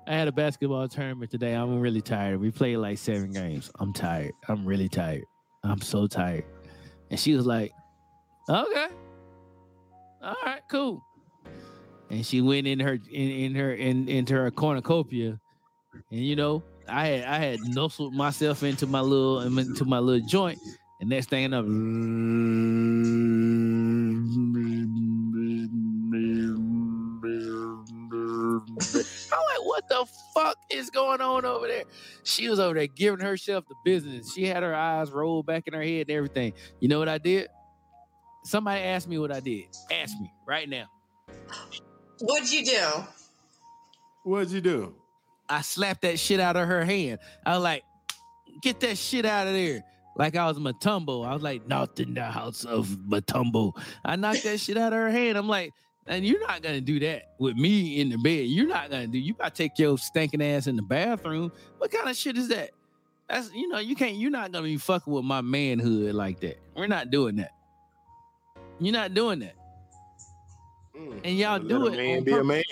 I had a basketball tournament today. I'm really tired. We played like seven games. I'm tired. I'm really tired. I'm so tired. And she was like, okay. All right, cool. And she went in her in, in her in into her cornucopia, and you know I had I had nuzzled myself into my little into my little joint, and next thing up, I'm like, what the fuck is going on over there? She was over there giving herself the business. She had her eyes rolled back in her head and everything. You know what I did? Somebody asked me what I did. Ask me right now. What'd you do? What'd you do? I slapped that shit out of her hand. I was like, get that shit out of there. like I was Matumbo. I was like, not in the house of Matumbo. I knocked that shit out of her hand. I'm like, and you're not going to do that with me in the bed. You're not going to do, you got to take your stinking ass in the bathroom. What kind of shit is that? That's, you know, you can't, you're not going to be fucking with my manhood like that. We're not doing that. You're not doing that. Mm, and y'all do it. Man be a man.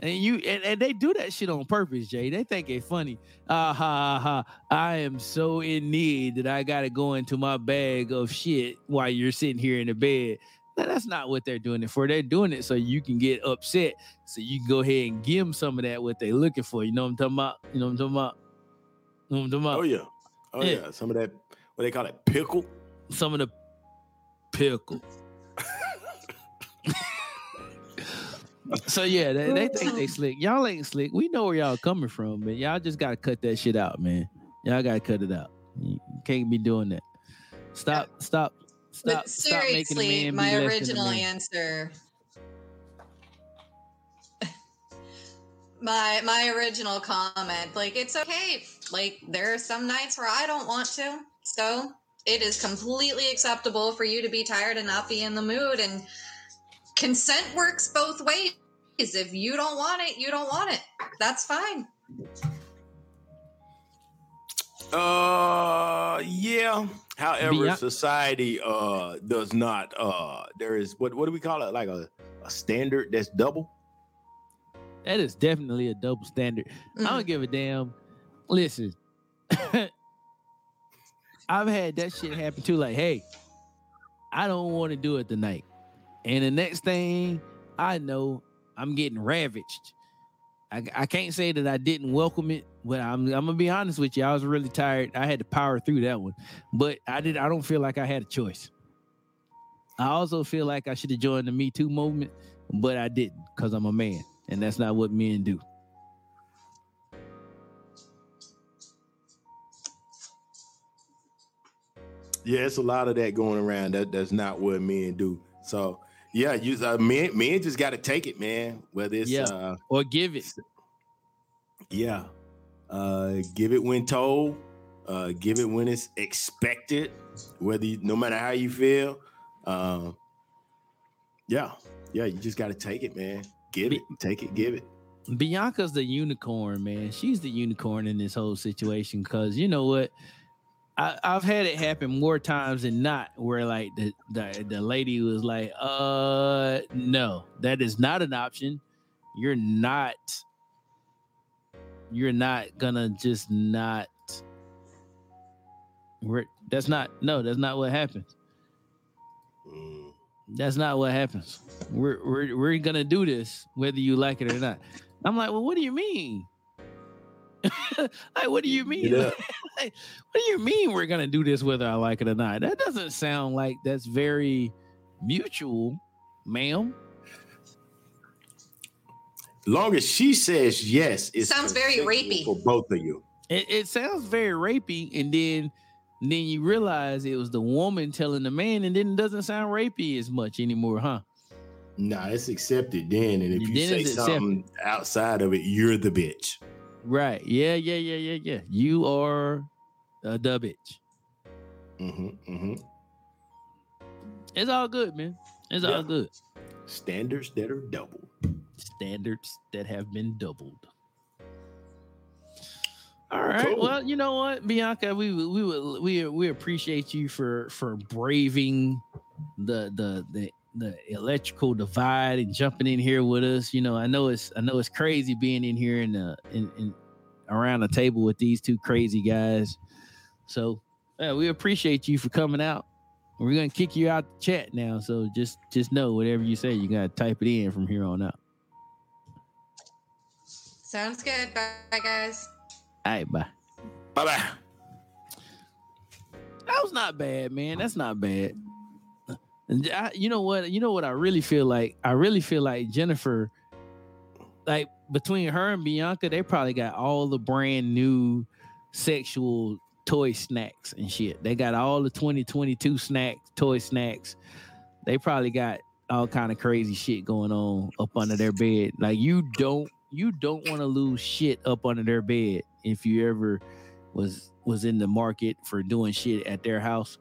And you and, and they do that shit on purpose, Jay. They think it's funny. Ah, ha, ha. I am so in need that I got to go into my bag of shit while you're sitting here in the bed. Now, that's not what they're doing it for. They're doing it so you can get upset, so you can go ahead and give them some of that what they're looking for. You know what I'm talking about? You know what I'm talking about? You know what I'm talking about? Oh, yeah. Oh, yeah. yeah. Some of that, what they call it, pickle? Some of the pickle. So, yeah, they, they think they slick. Y'all ain't slick. We know where y'all coming from, but y'all just got to cut that shit out, man. Y'all got to cut it out. You can't be doing that. Stop, yeah. stop, stop. But stop seriously, making man my original answer. my my original comment, like, it's okay. Like, there are some nights where I don't want to. So, it is completely acceptable for you to be tired and not be in the mood, and consent works both ways. If you don't want it, you don't want it. That's fine. Uh, yeah. However, yeah. society uh does not uh there is what what do we call it? Like a, a standard that's double. That is definitely a double standard. Mm. I don't give a damn. Listen, I've had that shit happen too. Like, hey, I don't want to do it tonight. And the next thing I know, I'm getting ravaged. I, I can't say that I didn't welcome it, but I'm, I'm gonna be honest with you. I was really tired. I had to power through that one, but I did. I don't feel like I had a choice. I also feel like I should have joined the Me Too movement, but I didn't because I'm a man, and that's not what men do. Yeah, it's a lot of that going around. That that's not what men do. So. Yeah, you uh, men, men just got to take it, man. Whether it's yeah, uh, or give it. Yeah, uh, give it when told. Uh, give it when it's expected. Whether you, no matter how you feel. Um, yeah, yeah, you just got to take it, man. Give Be- it, take it, give it. Bianca's the unicorn, man. She's the unicorn in this whole situation because you know what. I, I've had it happen more times than not where like the, the, the lady was like, uh, no, that is not an option. You're not, you're not gonna just not, we're, that's not, no, that's not what happens. That's not what happens. We're, we're, we're gonna do this, whether you like it or not. I'm like, well, what do you mean? Like, what do you mean? Yeah. Like, what do you mean we're gonna do this whether I like it or not? That doesn't sound like that's very mutual, ma'am. Long as she says yes, it sounds very rapey for both of you. It, it sounds very rapey, and then and then you realize it was the woman telling the man, and then it doesn't sound rapey as much anymore, huh? Nah, it's accepted then, and if and you say something accepted. Outside of it, you're the bitch. Right. Yeah, yeah, yeah, yeah, yeah. You are a dub bitch. Mm-hmm, mm-hmm. It's all good, man. It's yeah. all good. Standards that are doubled. Standards that have been doubled. All right. Cool. Well, you know what, Bianca, we we we we, we appreciate you for, for braving the the the The electrical divide and jumping in here with us. You know, I know it's I know it's crazy being in here and in, in, in around the table with these two crazy guys. So yeah, we appreciate you for coming out. We're gonna kick you out the chat now. So just just know whatever you say, you gotta type it in from here on out. Sounds good. Bye, bye guys. All right, bye. Bye bye. That was not bad, man. That's not bad. And I, you know what? You know what I really feel like? I really feel like Jennifer, like between her and Bianca, they probably got all the brand new sexual toy snacks and shit. They got all the twenty twenty-two snacks, toy snacks. They probably got all kind of crazy shit going on up under their bed. Like you don't, you don't want to lose shit up under their bed if you ever was was in the market for doing shit at their house,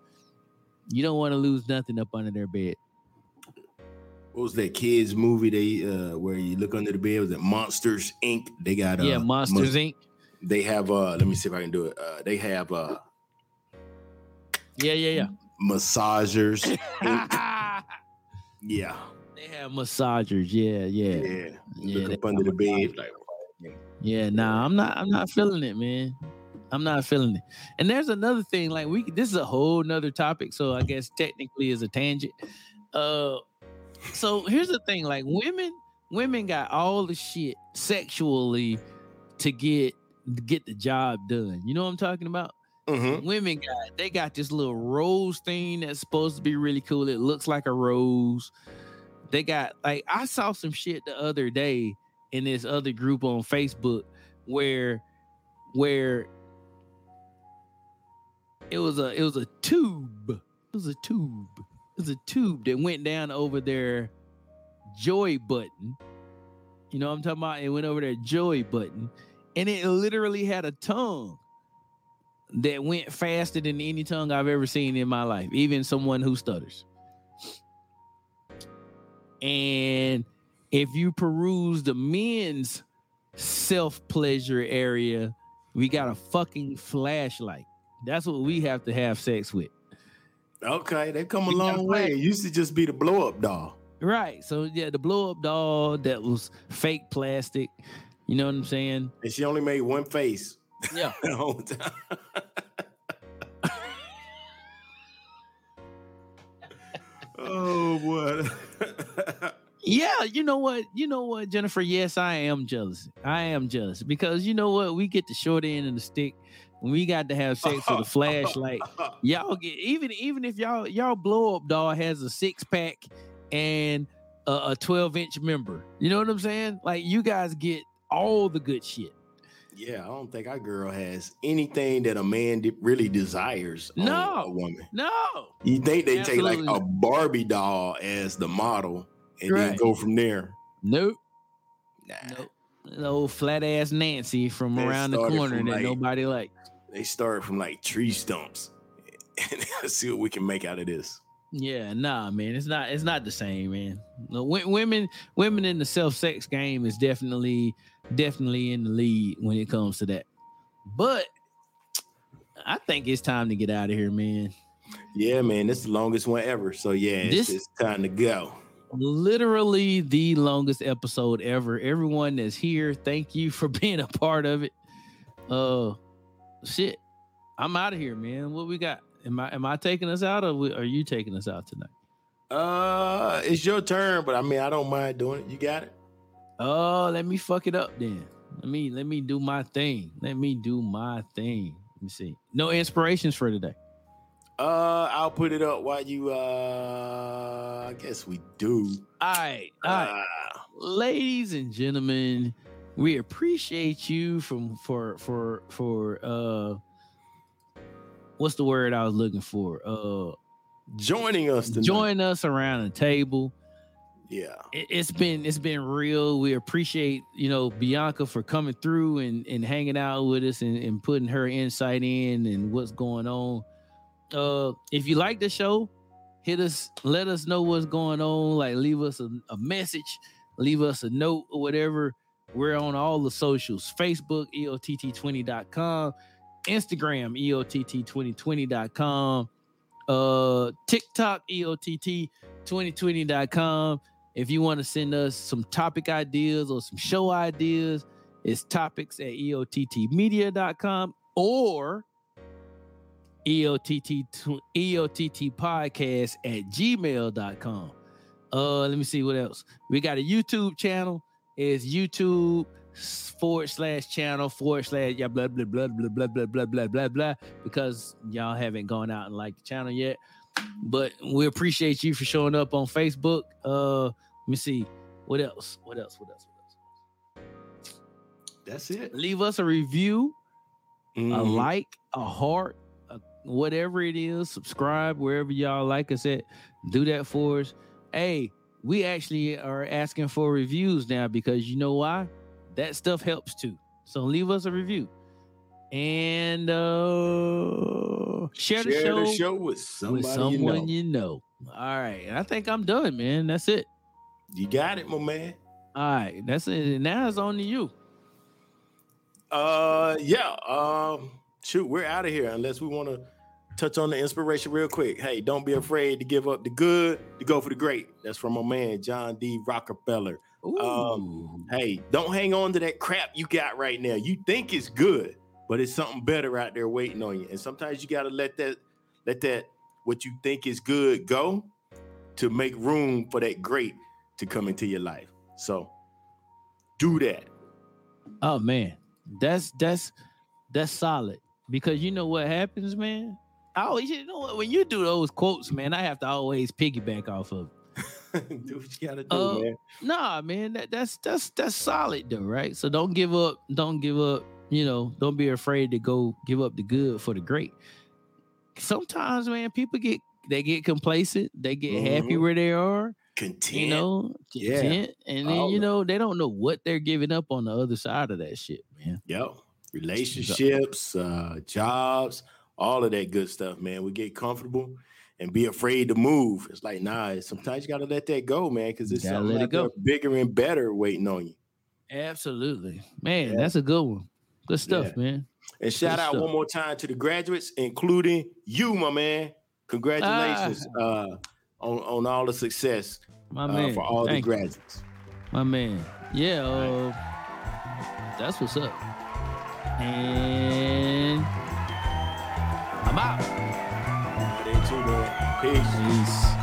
you don't want to lose nothing up under their bed. What was that kids movie they uh, where you look under the bed? Was it Monsters Incorporated? They got uh, yeah, Monsters Mon- Incorporated. They have uh, let me see if I can do it. Uh, they have uh, yeah, yeah, yeah, massagers. Yeah, they have massagers. Yeah, yeah, yeah. yeah look up under the bed, like yeah. yeah. Nah, I'm not. I'm not feeling it, man. I'm not feeling it. And there's another thing. Like we, this is a whole nother topic. So I guess technically is a tangent. Uh, so here's the thing. Like women, women got all the shit sexually to get to get the job done. You know what I'm talking about? Mm-hmm. Women got they got this little rose thing that's supposed to be really cool. It looks like a rose. They got like I saw some shit the other day in this other group on Facebook where where it was a it was a tube. It was a tube. It was a tube that went down over their joy button. You know what I'm talking about? It went over their joy button and it literally had a tongue that went faster than any tongue I've ever seen in my life, even someone who stutters. And if you peruse the men's self-pleasure area, we got a fucking flashlight. That's what we have to have sex with. Okay, they come a long way. It used to just be the blow-up doll. Right, so yeah, the blow-up doll that was fake plastic. You know what I'm saying? And she only made one face. Yeah. The whole time. Oh boy. Yeah, you know what? You know what, Jennifer? Yes, I am jealous. I am jealous because you know what? We get the short end of the stick when we got to have sex with a flashlight. Y'all get even even if y'all y'all blow up doll has a six pack and a, a twelve inch member. You know what I'm saying? Like you guys get all the good shit. Yeah, I don't think our girl has anything that a man de- really desires. No, a woman. No. You think they Absolutely. take like a Barbie doll as the model and right. then go from there? Nope. Nah. Nope. An old flat ass Nancy from they around the corner that like, nobody likes. They start from like tree stumps. And let's see what we can make out of this. Yeah, nah, man. It's not. It's not the same, man. No, w- women, women in the self-sex game is definitely. Definitely in the lead when it comes to that. But I think it's time to get out of here, man. Yeah, man. This is the longest one ever. So, yeah, it's, this, it's time to go. Literally the longest episode ever. Everyone that's here, thank you for being a part of it. Uh, shit. I'm out of here, man. What we got? Am I am I taking us out or are you taking us out tonight? Uh, it's your turn, but I mean, I don't mind doing it. You got it? Oh, let me fuck it up then. Let me let me do my thing. Let me do my thing. Let me see. No inspirations for today. Uh, I'll put it up while you. Uh, I guess we do. All right, all right. Uh, ladies and gentlemen, we appreciate you from for for for uh. What's the word I was looking for? Uh, joining us. Tonight. Join us around the table. Yeah, it's been it's been real. We appreciate, you know, Bianca for coming through and, and hanging out with us and, and putting her insight in and what's going on. Uh, if you like the show, hit us, let us know what's going on. Like leave us a, a message, leave us a note or whatever. We're on all the socials: Facebook, E O T T twenty dot com, Instagram, E O T T twenty twenty dot com, uh, TikTok, E O T T twenty twenty dot com. If you want to send us some topic ideas or some show ideas, it's topics at E O T T media dot com or E O T T podcast at gmail dot com. Uh, let me see what else. We got a YouTube channel. It's YouTube forward slash channel forward slash yeah, blah, blah, blah, blah, blah, blah, blah, blah, blah, blah, because y'all haven't gone out and liked the channel yet. But we appreciate you for showing up on Facebook. Uh, let me see. What else? What else? What else? What else? That's it. Leave us a review, mm-hmm. a like, a heart, a whatever it is. Subscribe wherever y'all like us at. Do that for us. Hey, we actually are asking for reviews now because you know why? That stuff helps too. So leave us a review. And uh, share the share show, the show with, somebody with someone you know. you know. All right. And I think I'm done, man. That's it. You got it, my man. All right. That's it. Now it's on to you. Uh, yeah. Um, shoot, we're out of here unless we want to touch on the inspiration real quick. Hey, don't be afraid to give up the good to go for the great. That's from my man, John D. Rockefeller. Ooh. Um, hey, don't hang on to that crap you got right now. You think it's good, but it's something better out there waiting on you. And sometimes you got to let that, let that, what you think is good go to make room for that great to come into your life. So do that. Oh man, that's, that's, that's solid, because you know what happens, man. I always, you know what, when you do those quotes, man, I have to always piggyback off of it. Do what you gotta do, uh, man. Nah, man, that, that's, that's, that's solid though. Right. So don't give up. Don't give up. You know, don't be afraid to go give up the good for the great. Sometimes, man, people get, they get complacent. They get mm-hmm. happy where they are. Content. You know, content. Yeah. And then, oh. you know, they don't know what they're giving up on the other side of that shit, man. Yo, relationships, uh, jobs, all of that good stuff, man. We get comfortable and be afraid to move. It's like, nah, sometimes you got to let that go, man, because it's something out there bigger and better waiting on you. Absolutely. Man, yeah. That's a good one. Good stuff, yeah. man. And shout good out stuff. One more time to the graduates, including you, my man. Congratulations ah. uh, on, on all the success my man. Uh, for all Thank the graduates. You. My man. Yeah, uh, right. That's what's up. And I'm out. Peace. Peace.